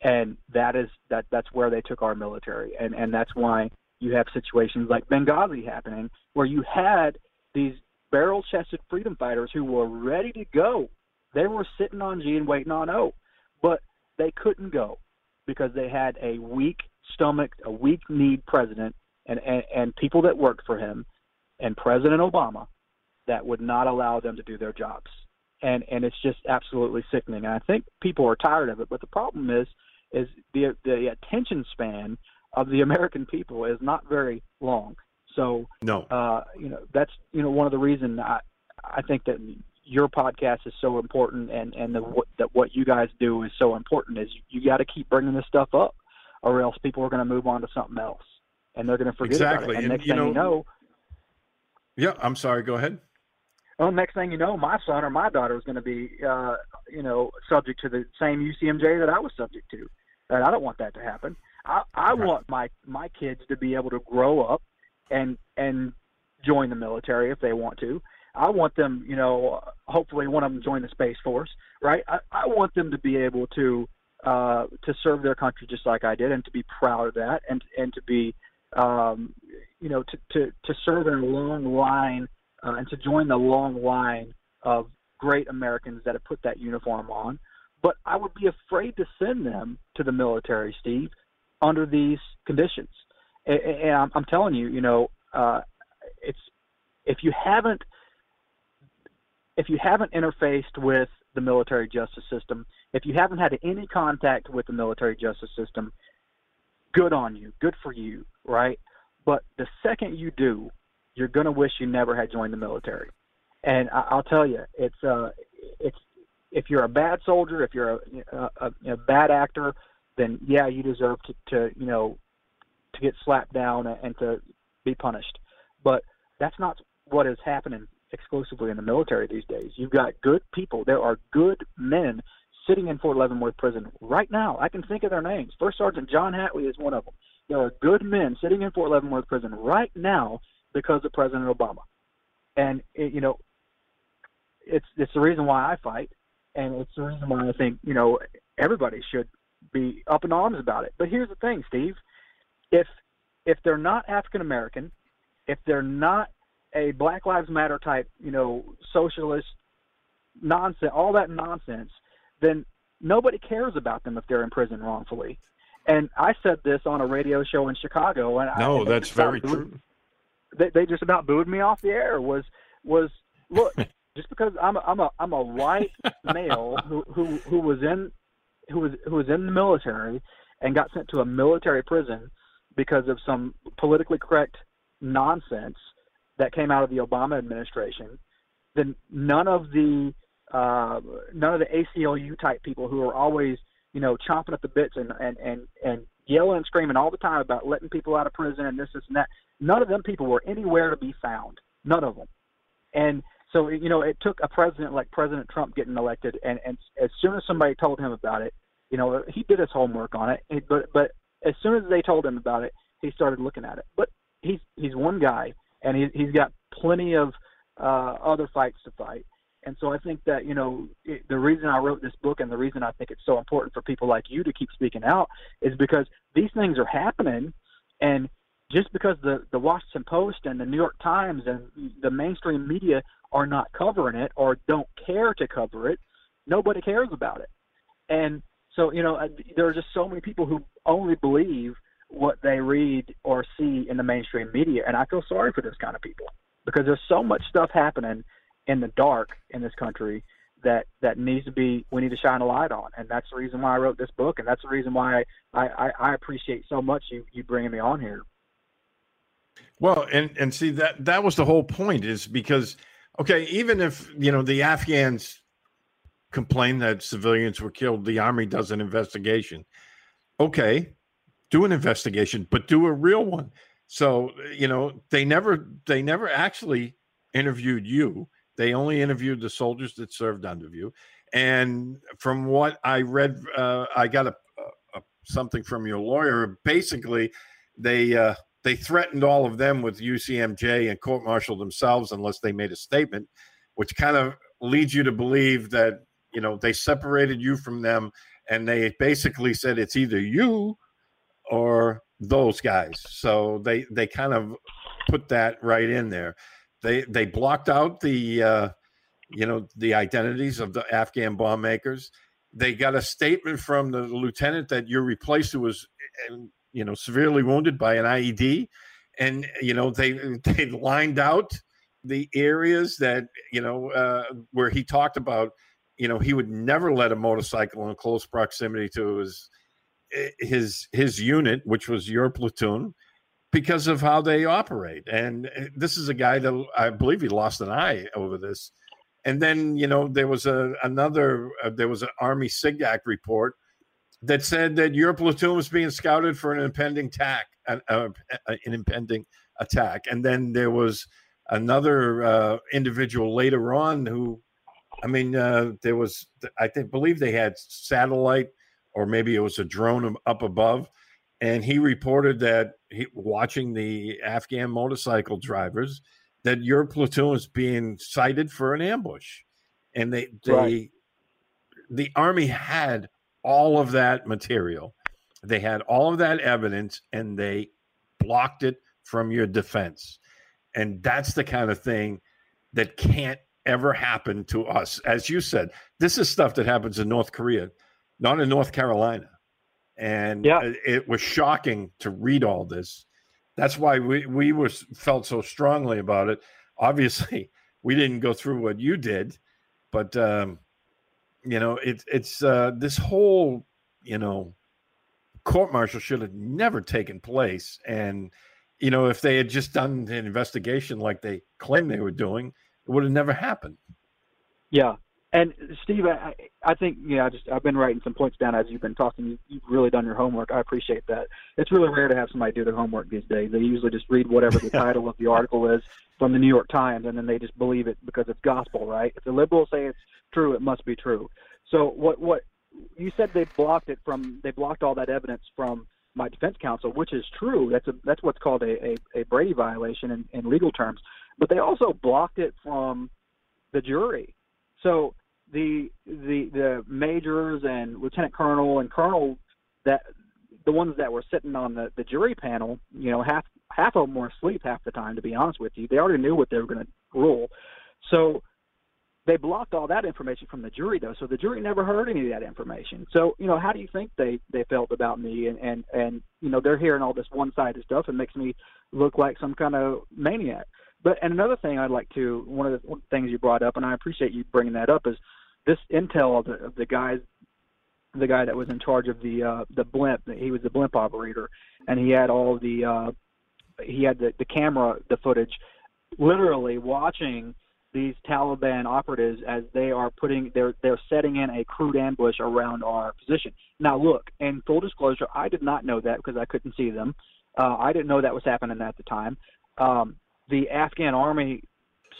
And that is that that's where they took our military. And, and that's why you have situations like Benghazi happening, where you had these barrel-chested freedom fighters who were ready to go. They were sitting on G and waiting on O, but they couldn't go because they had a weak stomach, a weak-kneed president, and, and, and people that worked for him, and President Obama, that would not allow them to do their jobs. And and it's just absolutely sickening. And I think people are tired of it, but the problem is is the the attention span of the American people is not very long. So no. uh, you know, that's, you know, one of the reasons I I think that your podcast is so important, and and the, what, that what you guys do is so important, is you, you got to keep bringing this stuff up, or else people are going to move on to something else, and they're going to forget exactly. about it. And, and next you thing know, you know, yeah, I'm sorry. Go ahead. Well, next thing you know, my son or my daughter is going to be, uh, you know, subject to the same U C M J that I was subject to. And I don't want that to happen. I, I right. want my, my kids to be able to grow up and and join the military if they want to. I want them, you know, hopefully one of them join the Space Force, right? I, I want them to be able to uh, to serve their country just like I did, and to be proud of that, and and to be, um, you know, to, to, to serve in a long line. Uh, and to join the long line of great Americans that have put that uniform on. But I would be afraid to send them to the military, Steve, under these conditions. And, and I'm telling you, you know, uh, it's if you haven't if you haven't interfaced with the military justice system, if you haven't had any contact with the military justice system, good on you, good for you, right? But the second you do, you're going to wish you never had joined the military. And I, I'll tell you, it's uh, it's if you're a bad soldier, if you're a, a, a bad actor, then yeah, you deserve to, to, you know, to get slapped down and to be punished. But that's not what is happening exclusively in the military these days. You've got good people. There are good men sitting in Fort Leavenworth prison right now. I can think of their names. First Sergeant John Hatley is one of them. There are good men sitting in Fort Leavenworth prison right now because of President Obama. And, it, you know, it's it's the reason why I fight, and it's the reason why I think, you know, everybody should be up in arms about it. But here's the thing, Steve. If if they're not African-American, if they're not a Black Lives Matter type, you know, socialist nonsense, all that nonsense, then nobody cares about them if they're in prison wrongfully. And I said this on a radio show in Chicago. And no, I, that's very true. They, they just about booed me off the air. Was was look, just because I'm a, I'm a I'm a white male who, who who was in who was who was in the military and got sent to a military prison because of some politically correct nonsense that came out of the Obama administration. Then none of the uh, none of the A C L U type people who are always, you know, chomping at the bits and and and, and yelling and screaming all the time about letting people out of prison and this, this, and that. None of them people were anywhere to be found. None of them. And so, you know, it took a president like President Trump getting elected, and, and as soon as somebody told him about it, you know, he did his homework on it, but but as soon as they told him about it, he started looking at it. But he's he's one guy, and he, he's got plenty of uh, other fights to fight. And so I think that, you know, it, the reason I wrote this book and the reason I think it's so important for people like you to keep speaking out is because these things are happening. And just because the, the Washington Post and the New York Times and the mainstream media are not covering it or don't care to cover it, nobody cares about it. And so, you know, there are just so many people who only believe what they read or see in the mainstream media. And I feel sorry for those kind of people because there's so much stuff happening in the dark in this country that, that needs to be, we need to shine a light on. And that's the reason why I wrote this book. And that's the reason why I, I, I appreciate so much you, you bringing me on here. Well, and, and see that, that was the whole point is because, okay, even if, you know, the Afghans complain that civilians were killed, the army does an investigation. Okay. Do an investigation, but do a real one. So, you know, they never, they never actually interviewed you. They only interviewed the soldiers that served under you. And from what I read, uh, I got a, a, something from your lawyer. Basically, they uh, they threatened all of them with U C M J and court-martial themselves unless they made a statement, which kind of leads you to believe that, you know, they separated you from them, and they basically said it's either you or those guys. So they, they kind of put that right in there. They they blocked out the, uh, you know, the identities of the Afghan bomb makers. They got a statement from the lieutenant that your replacer was, you know, severely wounded by an I E D. And, you know, they they lined out the areas that, you know, uh, where he talked about, you know, he would never let a motorcycle in close proximity to his his his unit, which was your platoon, because of how they operate. And this is a guy that I believe he lost an eye over this. And then, you know, there was a, another, uh, there was an Army SIGAC report that said that your platoon was being scouted for an impending attack, an, uh, an impending attack. And then there was another uh, individual later on who, I mean, uh, there was, I think, believe they had satellite or maybe it was a drone up above. And he reported that he, watching the Afghan motorcycle drivers, that your platoon is being cited for an ambush. And they, they right. the Army had all of that material. They had all of that evidence, and they blocked it from your defense. And that's the kind of thing that can't ever happen to us. As you said, this is stuff that happens in North Korea, not in North Carolina. And yeah. it was shocking to read all this. That's why we, we were felt so strongly about it. Obviously, we didn't go through what you did, but, um, you know, it, it's uh, this whole, you know, court-martial should have never taken place. And, you know, if they had just done an investigation like they claimed they were doing, it would have never happened. Yeah. And Steve, I, I think you know, I just I've been writing some points down as you've been talking. You, you've really done your homework. I appreciate that. It's really rare to have somebody do their homework these days. They usually just read whatever the title of the article is from the New York Times, and then they just believe it because it's gospel, right? If the liberals say it's true, it must be true. So what what you said they blocked it from they blocked all that evidence from my defense counsel, which is true. That's a that's what's called a a, a Brady violation in, in legal terms. But they also blocked it from the jury. So the the the majors and lieutenant colonel and colonel, that the ones that were sitting on the, the jury panel, you know, half half of them were asleep half the time, to be honest with you. They already knew what they were going to rule. So they blocked all that information from the jury, though, so the jury never heard any of that information. So, you know, how do you think they, they felt about me? And, and, and, you know, they're hearing all this one-sided stuff and makes me look like some kind of maniac. But and another thing I'd like to one of the one of the things you brought up, and I appreciate you bringing that up, is this intel of the, of the guys, the guy that was in charge of the uh, the blimp. He was the blimp operator, and he had all the uh, he had the, the camera, the footage, literally watching these Taliban operatives as they are putting they're they're setting in a crude ambush around our position. Now look, in full disclosure, I did not know that because I couldn't see them. Uh, I didn't know that was happening at the time. Um, The Afghan Army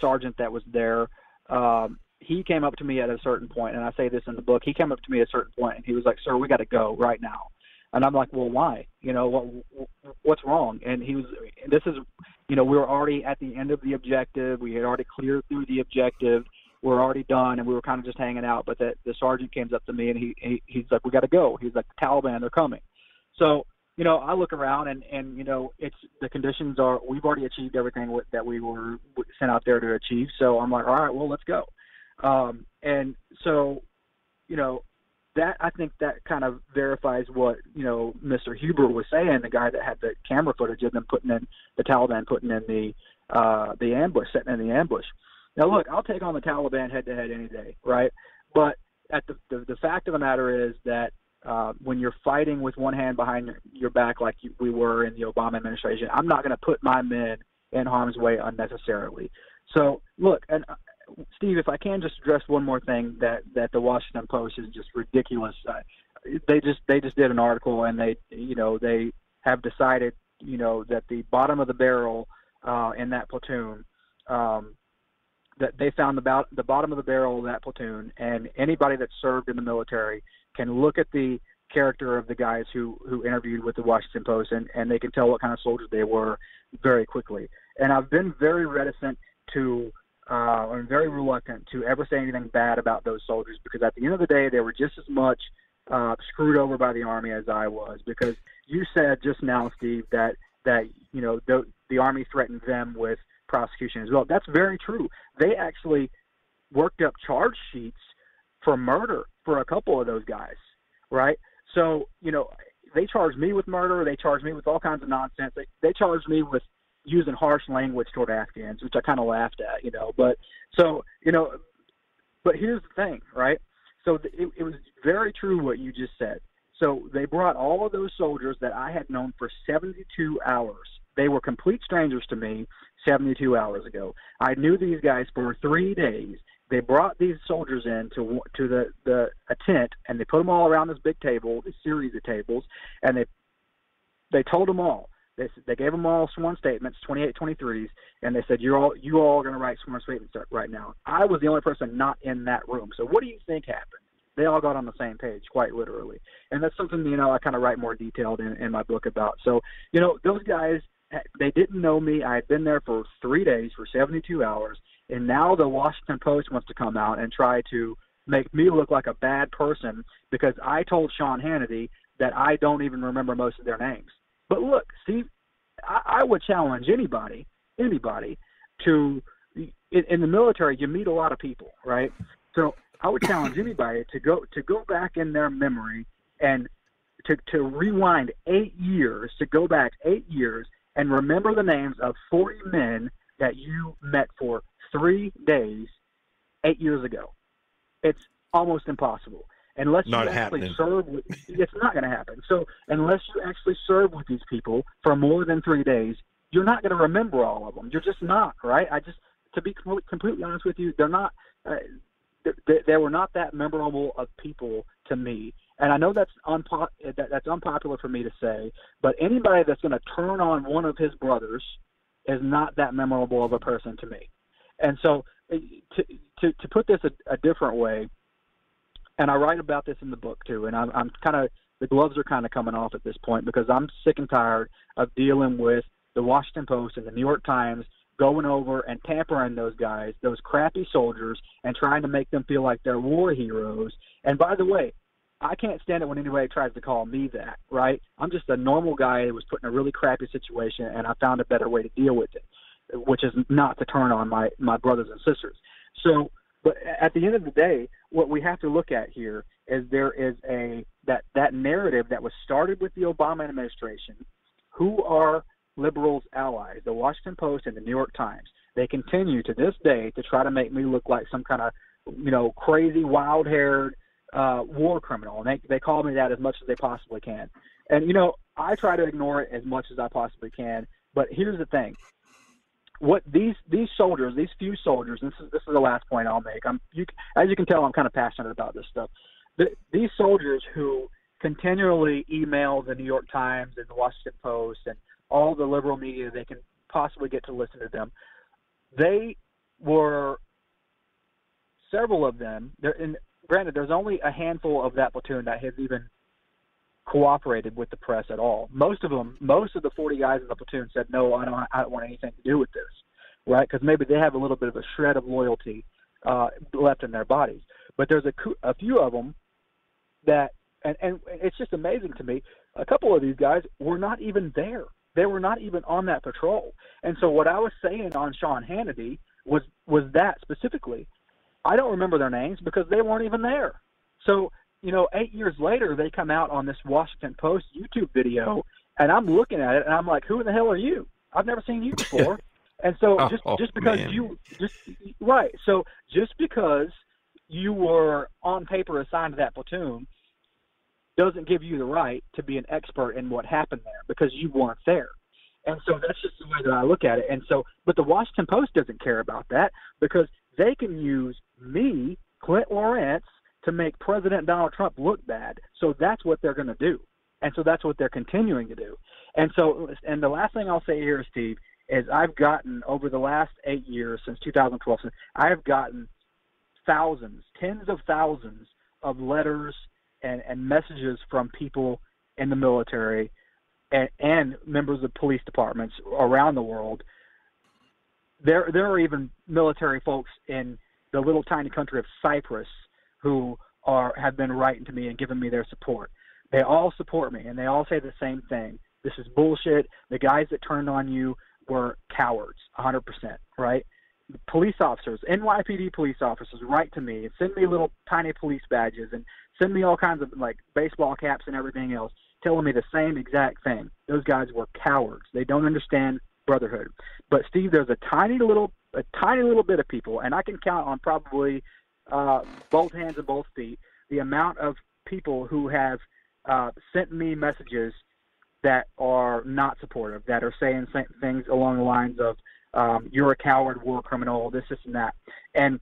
sergeant that was there, um, he came up to me at a certain point, and I say this in the book. He came up to me at a certain point, and he was like, "Sir, we got to go right now." And I'm like, well, why? You know, what, what's wrong? And he was, this is, you know, we were already at the end of the objective. We had already cleared through the objective. We were already done, and we were kind of just hanging out. But the, the sergeant came up to me, and he, he he's like, we got to go. He's like, the Taliban, they're coming. So, you know, I look around, and, and you know, it's the conditions are, we've already achieved everything with, that we were sent out there to achieve. So I'm like, all right, well, let's go. Um, and so, you know, that I think that kind of verifies what, you know, Mister Huber was saying, the guy that had the camera footage of them putting in the Taliban, putting in the uh, the ambush, setting in the ambush. Now, look, I'll take on the Taliban head-to-head any day, right? But at the, the, the fact of the matter is that uh, when you're fighting with one hand behind your back like you, we were in the Obama administration, I'm not going to put my men in harm's way unnecessarily. So, look, and – Steve, if I can just address one more thing that, that the Washington Post is just ridiculous. Uh, they just they just did an article, and they you know they have decided you know that the bottom of the barrel uh, in that platoon um, that they found the the bottom of the barrel of that platoon, and anybody that served in the military can look at the character of the guys who, who interviewed with the Washington Post, and, and they can tell what kind of soldiers they were very quickly. And I've been very reticent to. Uh, I'm very reluctant to ever say anything bad about those soldiers, because at the end of the day, they were just as much uh, screwed over by the Army as I was. Because you said just now, Steve, that that you know the, the Army threatened them with prosecution as well. That's very true. They actually worked up charge sheets for murder for a couple of those guys, right? So you know they charged me with murder. They charged me with all kinds of nonsense. They they charged me with using harsh language toward Afghans, which I kind of laughed at, you know, but so, you know, but here's the thing, right? So th- it, it was very true what you just said. So they brought all of those soldiers that I had known for seventy-two hours. They were complete strangers to me seventy-two hours ago. I knew these guys for three days. They brought these soldiers in to to the, the a tent, and they put them all around this big table, this series of tables, and they they told them all. They, they gave them all sworn statements, twenty-eight twenty-threes, and they said, you're all, you all are going to write sworn statements right now. I was the only person not in that room. So what do you think happened? They all got on the same page, quite literally. And that's something, you know, I kind of write more detailed in, in my book about. So, you know, those guys, they didn't know me. I had been there for three days, for seventy-two hours, and now the Washington Post wants to come out and try to make me look like a bad person because I told Sean Hannity that I don't even remember most of their names. But look, Steve, I, I would challenge anybody, anybody to in, in the military. You meet a lot of people, right? So I would challenge anybody to go to go back in their memory and to to rewind eight years, to go back eight years and remember the names of forty men that you met for three days eight years ago. It's almost impossible. Unless not you actually happening. serve with, it's not going to happen. So unless you actually serve with these people for more than three days, you're not going to remember all of them. You're just not, right? I just, to be completely honest with you, they're not, uh, they, they were not that memorable of people to me. And I know that's unpo- that, that's unpopular for me to say, but anybody that's going to turn on one of his brothers is not that memorable of a person to me. And so to to, to put this a, a different way, and I write about this in the book, too, and I'm, I'm kind of – the gloves are kind of coming off at this point because I'm sick and tired of dealing with the Washington Post and the New York Times going over and tampering those guys, those crappy soldiers, and trying to make them feel like they're war heroes. And by the way, I can't stand it when anybody tries to call me that, right? I'm just a normal guy who was put in a really crappy situation, and I found a better way to deal with it, which is not to turn on my, my brothers and sisters. So – but at the end of the day, what we have to look at here is there is a that, that narrative that was started with the Obama administration. Who are liberals' allies? The Washington Post and the New York Times. They continue to this day to try to make me look like some kind of, you know, crazy, wild-haired uh, war criminal. And they, they call me that as much as they possibly can. And, you know, I try to ignore it as much as I possibly can. But here's the thing. What these these soldiers, these few soldiers, and this is this is the last point I'll make. I'm you, as you can tell, I'm kind of passionate about this stuff. The, these soldiers who continually email the New York Times and the Washington Post and all the liberal media they can possibly get to listen to them, they were several of them. There, and granted, there's only a handful of that platoon that has even cooperated with the press at all. Most of them, most of the forty guys in the platoon said, no, I don't, I don't want anything to do with this, right? Because maybe they have a little bit of a shred of loyalty uh, left in their bodies. But there's a, a few of them that, and, and it's just amazing to me, a couple of these guys were not even there. They were not even on that patrol. And so what I was saying on Sean Hannity was, was that specifically. I don't remember their names because they weren't even there. So, you know, eight years later, they come out on this Washington Post YouTube video, and I'm looking at it, and I'm like, who in the hell are you? I've never seen you before. And so just, oh, just because man. you – just right. So just because you were on paper assigned to that platoon doesn't give you the right to be an expert in what happened there because you weren't there. And so that's just the way that I look at it. And so – but the Washington Post doesn't care about that because they can use me, Clint Lorance, to make President Donald Trump look bad. So that's what they're going to do. And so that's what they're continuing to do. And so, and the last thing I'll say here, Steve, is I've gotten over the last eight years since two thousand twelve, I've gotten thousands, tens of thousands of letters and, and messages from people in the military and, and members of police departments around the world. There, there are even military folks in the little tiny country of Cyprus who are have been writing to me and giving me their support. They all support me, and they all say the same thing. This is bullshit. The guys that turned on you were cowards, one hundred percent, right? Police officers, N Y P D police officers write to me and send me little tiny police badges and send me all kinds of, like, baseball caps and everything else, telling me the same exact thing. Those guys were cowards. They don't understand brotherhood. But, Steve, there's a tiny little, a tiny little bit of people, and I can count on probably – Uh, both hands and both feet, the amount of people who have uh, sent me messages that are not supportive, that are saying things along the lines of, um, you're a coward, war criminal, this, this, and that. And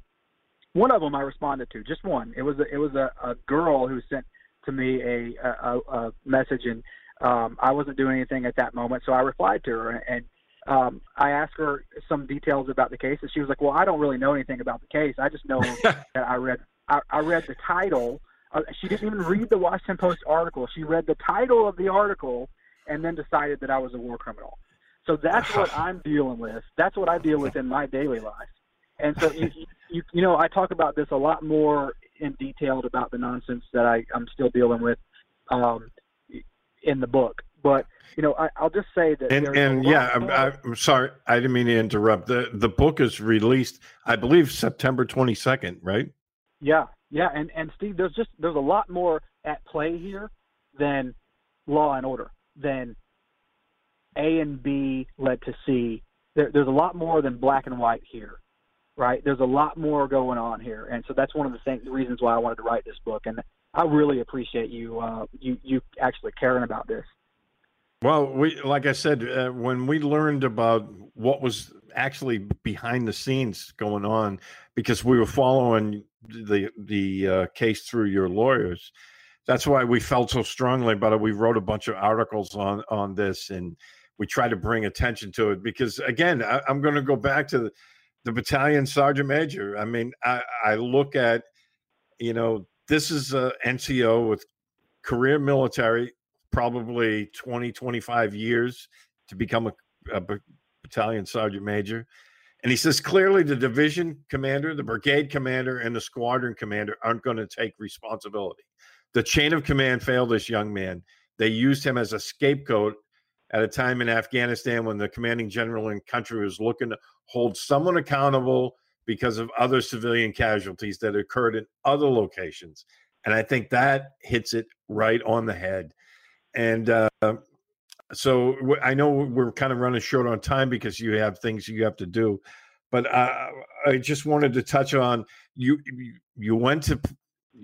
one of them I responded to, just one. It was a, it was a, a girl who sent to me a, a, a message, and um, I wasn't doing anything at that moment, so I replied to her, and Um, I asked her some details about the case, and she was like, well, I don't really know anything about the case. I just know that I read I, I read the title. Uh, she didn't even read the Washington Post article. She read the title of the article and then decided that I was a war criminal. So that's what I'm dealing with. That's what I deal with in my daily life. And so, you, you, you know, I talk about this a lot more in detail about the nonsense that I, I'm still dealing with um, in the book. But, you know, I, I'll just say that. And, and yeah, I'm, I'm sorry. I didn't mean to interrupt. The the book is released, I believe, September twenty-second, right? Yeah. Yeah. And, and Steve, there's just there's a lot more at play here than law and order, than A and B led to C. There, there's a lot more than black and white here, right? There's a lot more going on here. And so that's one of the things, reasons why I wanted to write this book. And I really appreciate you, uh, you, you actually caring about this. Well, we like I said, uh, when we learned about what was actually behind the scenes going on, because we were following the the uh, case through your lawyers, that's why we felt so strongly about it. We wrote a bunch of articles on, on this, and we tried to bring attention to it. Because, again, I, I'm going to go back to the, the battalion sergeant major. I mean, I, I look at, you know, this is an N C O with career military, probably twenty, twenty-five years to become a, a battalion sergeant major. And he says, clearly the division commander, the brigade commander, and the squadron commander aren't going to take responsibility. The chain of command failed this young man. They used him as a scapegoat at a time in Afghanistan when the commanding general in country was looking to hold someone accountable because of other civilian casualties that occurred in other locations. And I think that hits it right on the head. And uh, so w- I know we're kind of running short on time because you have things you have to do, but uh, I just wanted to touch on you. You went to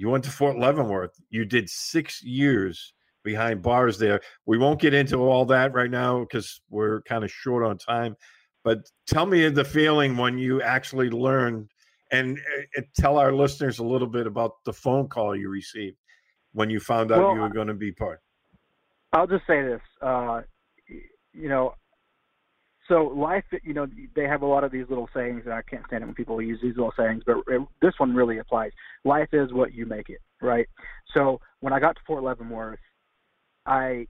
you went to Fort Leavenworth. You did six years behind bars there. We won't get into all that right now because we're kind of short on time. But tell me the feeling when you actually learned, and uh, tell our listeners a little bit about the phone call you received when you found out well, you were going to be part. I'll just say this, uh, you know, so life, you know, they have a lot of these little sayings, and I can't stand it when people use these little sayings, but it, this one really applies. Life is what you make it, right? So when I got to Fort Leavenworth, I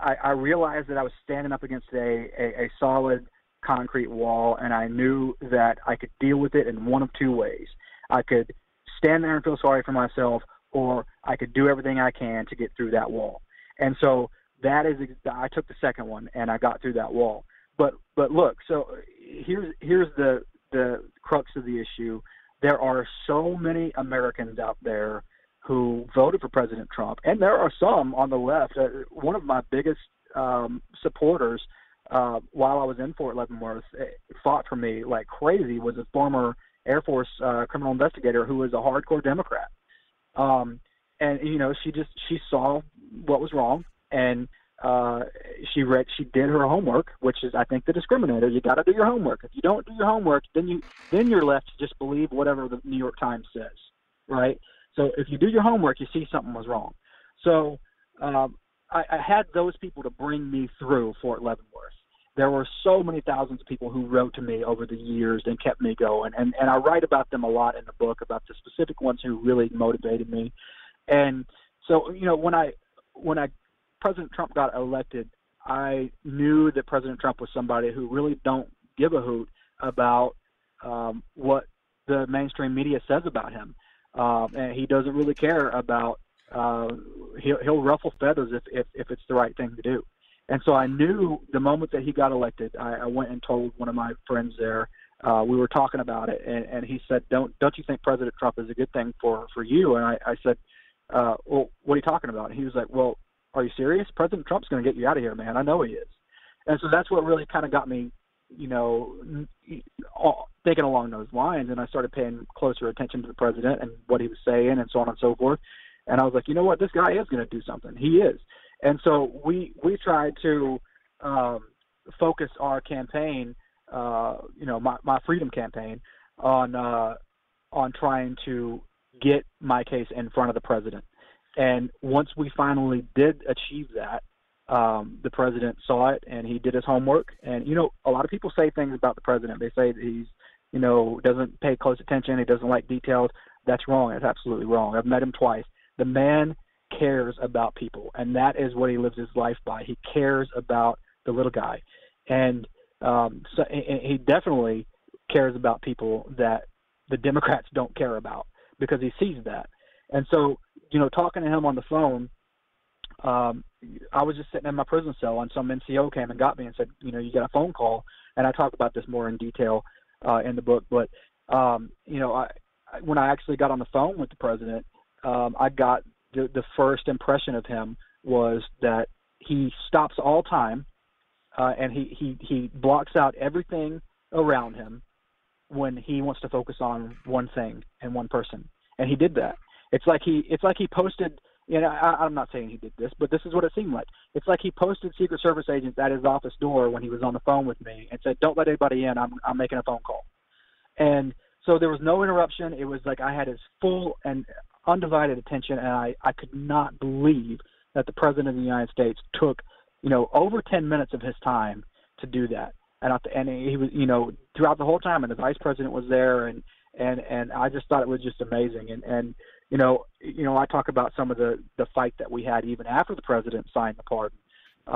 I, I realized that I was standing up against a, a, a solid concrete wall, and I knew that I could deal with it in one of two ways. I could stand there and feel sorry for myself, or I could do everything I can to get through that wall. And so that is – I took the second one, and I got through that wall. But but look, so here's here's the, the crux of the issue. There are so many Americans out there who voted for President Trump, and there are some on the left. Uh, one of my biggest um, supporters uh, while I was in Fort Leavenworth, it fought for me like crazy, was a former Air Force uh, criminal investigator who was a hardcore Democrat. Um, and, you know, she just she saw what was wrong, and uh, she read she did her homework, which is, I think, the discriminator. You got to do your homework. If you don't do your homework, then you then you're left to just believe whatever the New York Times says, right? So if you do your homework, you see something was wrong. So um, I, I had those people to bring me through Fort Leavenworth. There were so many thousands of people who wrote to me over the years and kept me going. And, and I write about them a lot in the book, about the specific ones who really motivated me. And so, you know, when I when I President Trump got elected, I knew that President Trump was somebody who really don't give a hoot about um, what the mainstream media says about him. Um, and he doesn't really care about uh, he'll, he'll ruffle feathers if, if, if it's the right thing to do. And so I knew the moment that he got elected, I, I went and told one of my friends there. Uh, we were talking about it, and, and he said, don't don't you think President Trump is a good thing for, for you? And I, I said, uh, well, what are you talking about? And he was like, well, are you serious? President Trump's going to get you out of here, man. I know he is. And so that's what really kind of got me, you know, thinking along those lines. And I started paying closer attention to the president and what he was saying and so on and so forth. And I was like, you know what? This guy is going to do something. He is. And so we, we tried to um, focus our campaign, uh, you know, my, my freedom campaign on, uh, on trying to get my case in front of the president. And once we finally did achieve that, Um, the president saw it, and he did his homework. And, you know, a lot of people say things about the president. They say that he's, you know, doesn't pay close attention. He doesn't like details. That's wrong. That's absolutely wrong. I've met him twice. The man cares about people, and that is what he lives his life by. He cares about the little guy. And um, so, and he definitely cares about people that the Democrats don't care about, because he sees that. And so, you know, talking to him on the phone, Um, I was just sitting in my prison cell, and some N C O came and got me and said, you know, you got a phone call. And I talk about this more in detail uh, in the book. But, um, you know, I, when I actually got on the phone with the president, um, I got the, the first impression of him was that he stops all time uh, and he, he, he blocks out everything around him when he wants to focus on one thing and one person. And he did that. It's like he, it's like he posted – You know, I, I'm not saying he did this, but this is what it seemed like. It's like he posted Secret Service agents at his office door when he was on the phone with me and said, don't let anybody in. I'm, I'm making a phone call. And so there was no interruption. It was like I had his full and undivided attention, and I, I could not believe that the president of the United States took, you know, over ten minutes of his time to do that. And, I, and he was, you know, throughout the whole time, and the vice president was there, and, and, and I just thought it was just amazing. And, and You know, you know, I talk about some of the, the fight that we had even after the president signed the pardon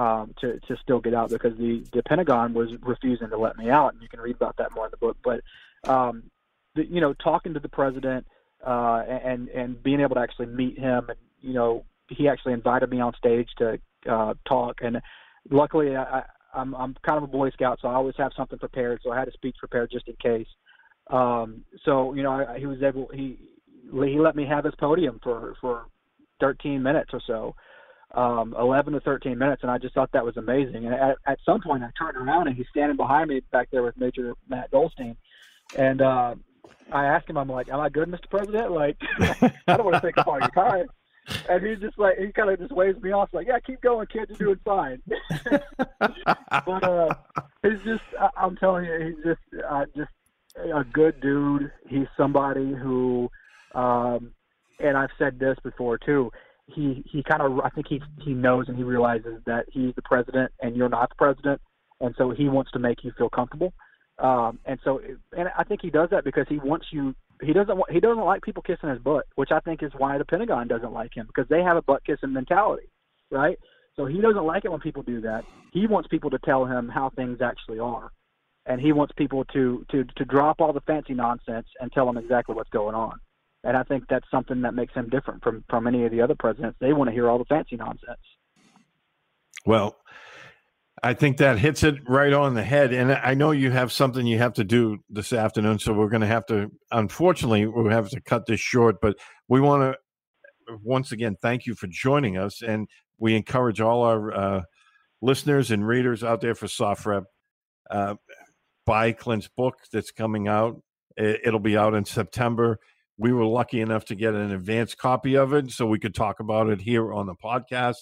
um, to, to still get out, because the, the Pentagon was refusing to let me out. And you can read about that more in the book. But, um, the, you know, talking to the president uh, and, and being able to actually meet him, and, you know, he actually invited me on stage to uh, talk. And luckily, I, I'm, I'm kind of a Boy Scout, so I always have something prepared. So I had a speech prepared just in case. Um, so, you know, I, he was able – he. He let me have his podium for, for thirteen minutes or so, um, eleven to thirteen minutes, and I just thought that was amazing. And at, at some point, I turned around, and he's standing behind me back there with Major Matt Goldstein. And uh, I asked him, I'm like, am I good, Mister President? Like, I don't want to take up all your time. And he's just like, he kind of just waves me off, like, yeah, keep going, kid, you're doing fine. But uh, he's just, I, I'm telling you, he's just, uh, just a good dude. He's somebody who... Um, and I've said this before too. He he kind of I think he he knows and he realizes that he's the president and you're not the president, and so he wants to make you feel comfortable. Um, and so and I think he does that because he wants you. He doesn't want, he doesn't like people kissing his butt, which I think is why the Pentagon doesn't like him, because they have a butt kissing mentality. right? So he doesn't like it when people do that. He wants people to tell him how things actually are. And he wants people to, to, to drop all the fancy nonsense and tell them exactly what's going on. And I think that's something that makes him different from, from any of the other presidents. They want to hear all the fancy nonsense. Well, I think that hits it right on the head. And I know you have something you have to do this afternoon, so we're going to have to, unfortunately, we'll have to cut this short. But we want to, once again, thank you for joining us. And we encourage all our uh, listeners and readers out there for SOFREP. Uh, buy Clint's book that's coming out. It'll be out in September. We were lucky enough to get an advanced copy of it so we could talk about it here on the podcast.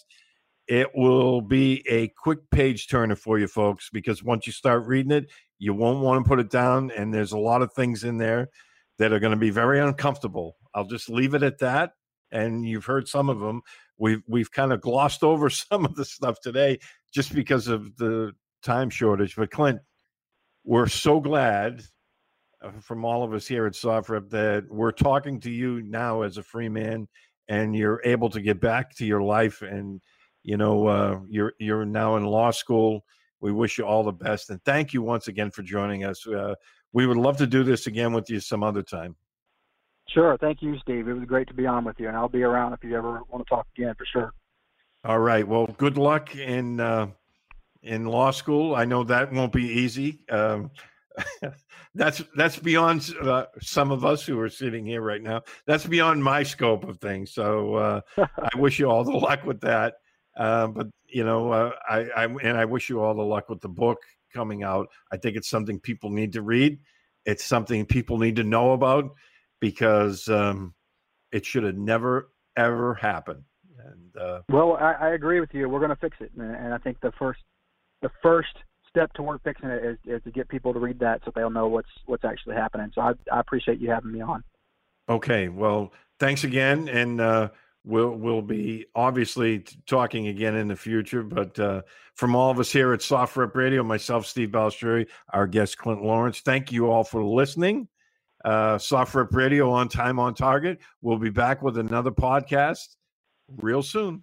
It will be a quick page turner for you folks, because once you start reading it, you won't want to put it down. And there's a lot of things in there that are going to be very uncomfortable. I'll just leave it at that. And you've heard some of them. We've, we've kind of glossed over some of the stuff today just because of the time shortage. But Clint, we're so glad from all of us here at SOFREP that we're talking to you now as a free man, and you're able to get back to your life. And, you know, uh, you're, you're now in law school. We wish you all the best. And thank you once again for joining us. Uh, we would love to do this again with you some other time. Sure. Thank you, Steve. It was great to be on with you, and I'll be around if you ever want to talk again for sure. All right. Well, good luck in, uh, in law school. I know that won't be easy. Um, that's that's beyond uh, some of us who are sitting here right now. That's beyond my scope of things. So uh, I wish you all the luck with that. Uh, but you know, uh, I, I and I wish you all the luck with the book coming out. I think it's something people need to read. It's something people need to know about, because um, it should have never ever happened. And uh, well, I, I agree with you. We're going to fix it, and, and I think the first the first. step toward fixing it is, is to get people to read that so they'll know what's what's actually happening. So I, I appreciate you having me on. Okay. Well, thanks again. And uh, we'll, we'll be obviously t- talking again in the future. But uh, from all of us here at SOFREP Radio, myself, Steve Balistrieri, our guest, Clint Lorance, thank you all for listening. Uh, SOFREP Radio, on time, on target. We'll be back with another podcast real soon.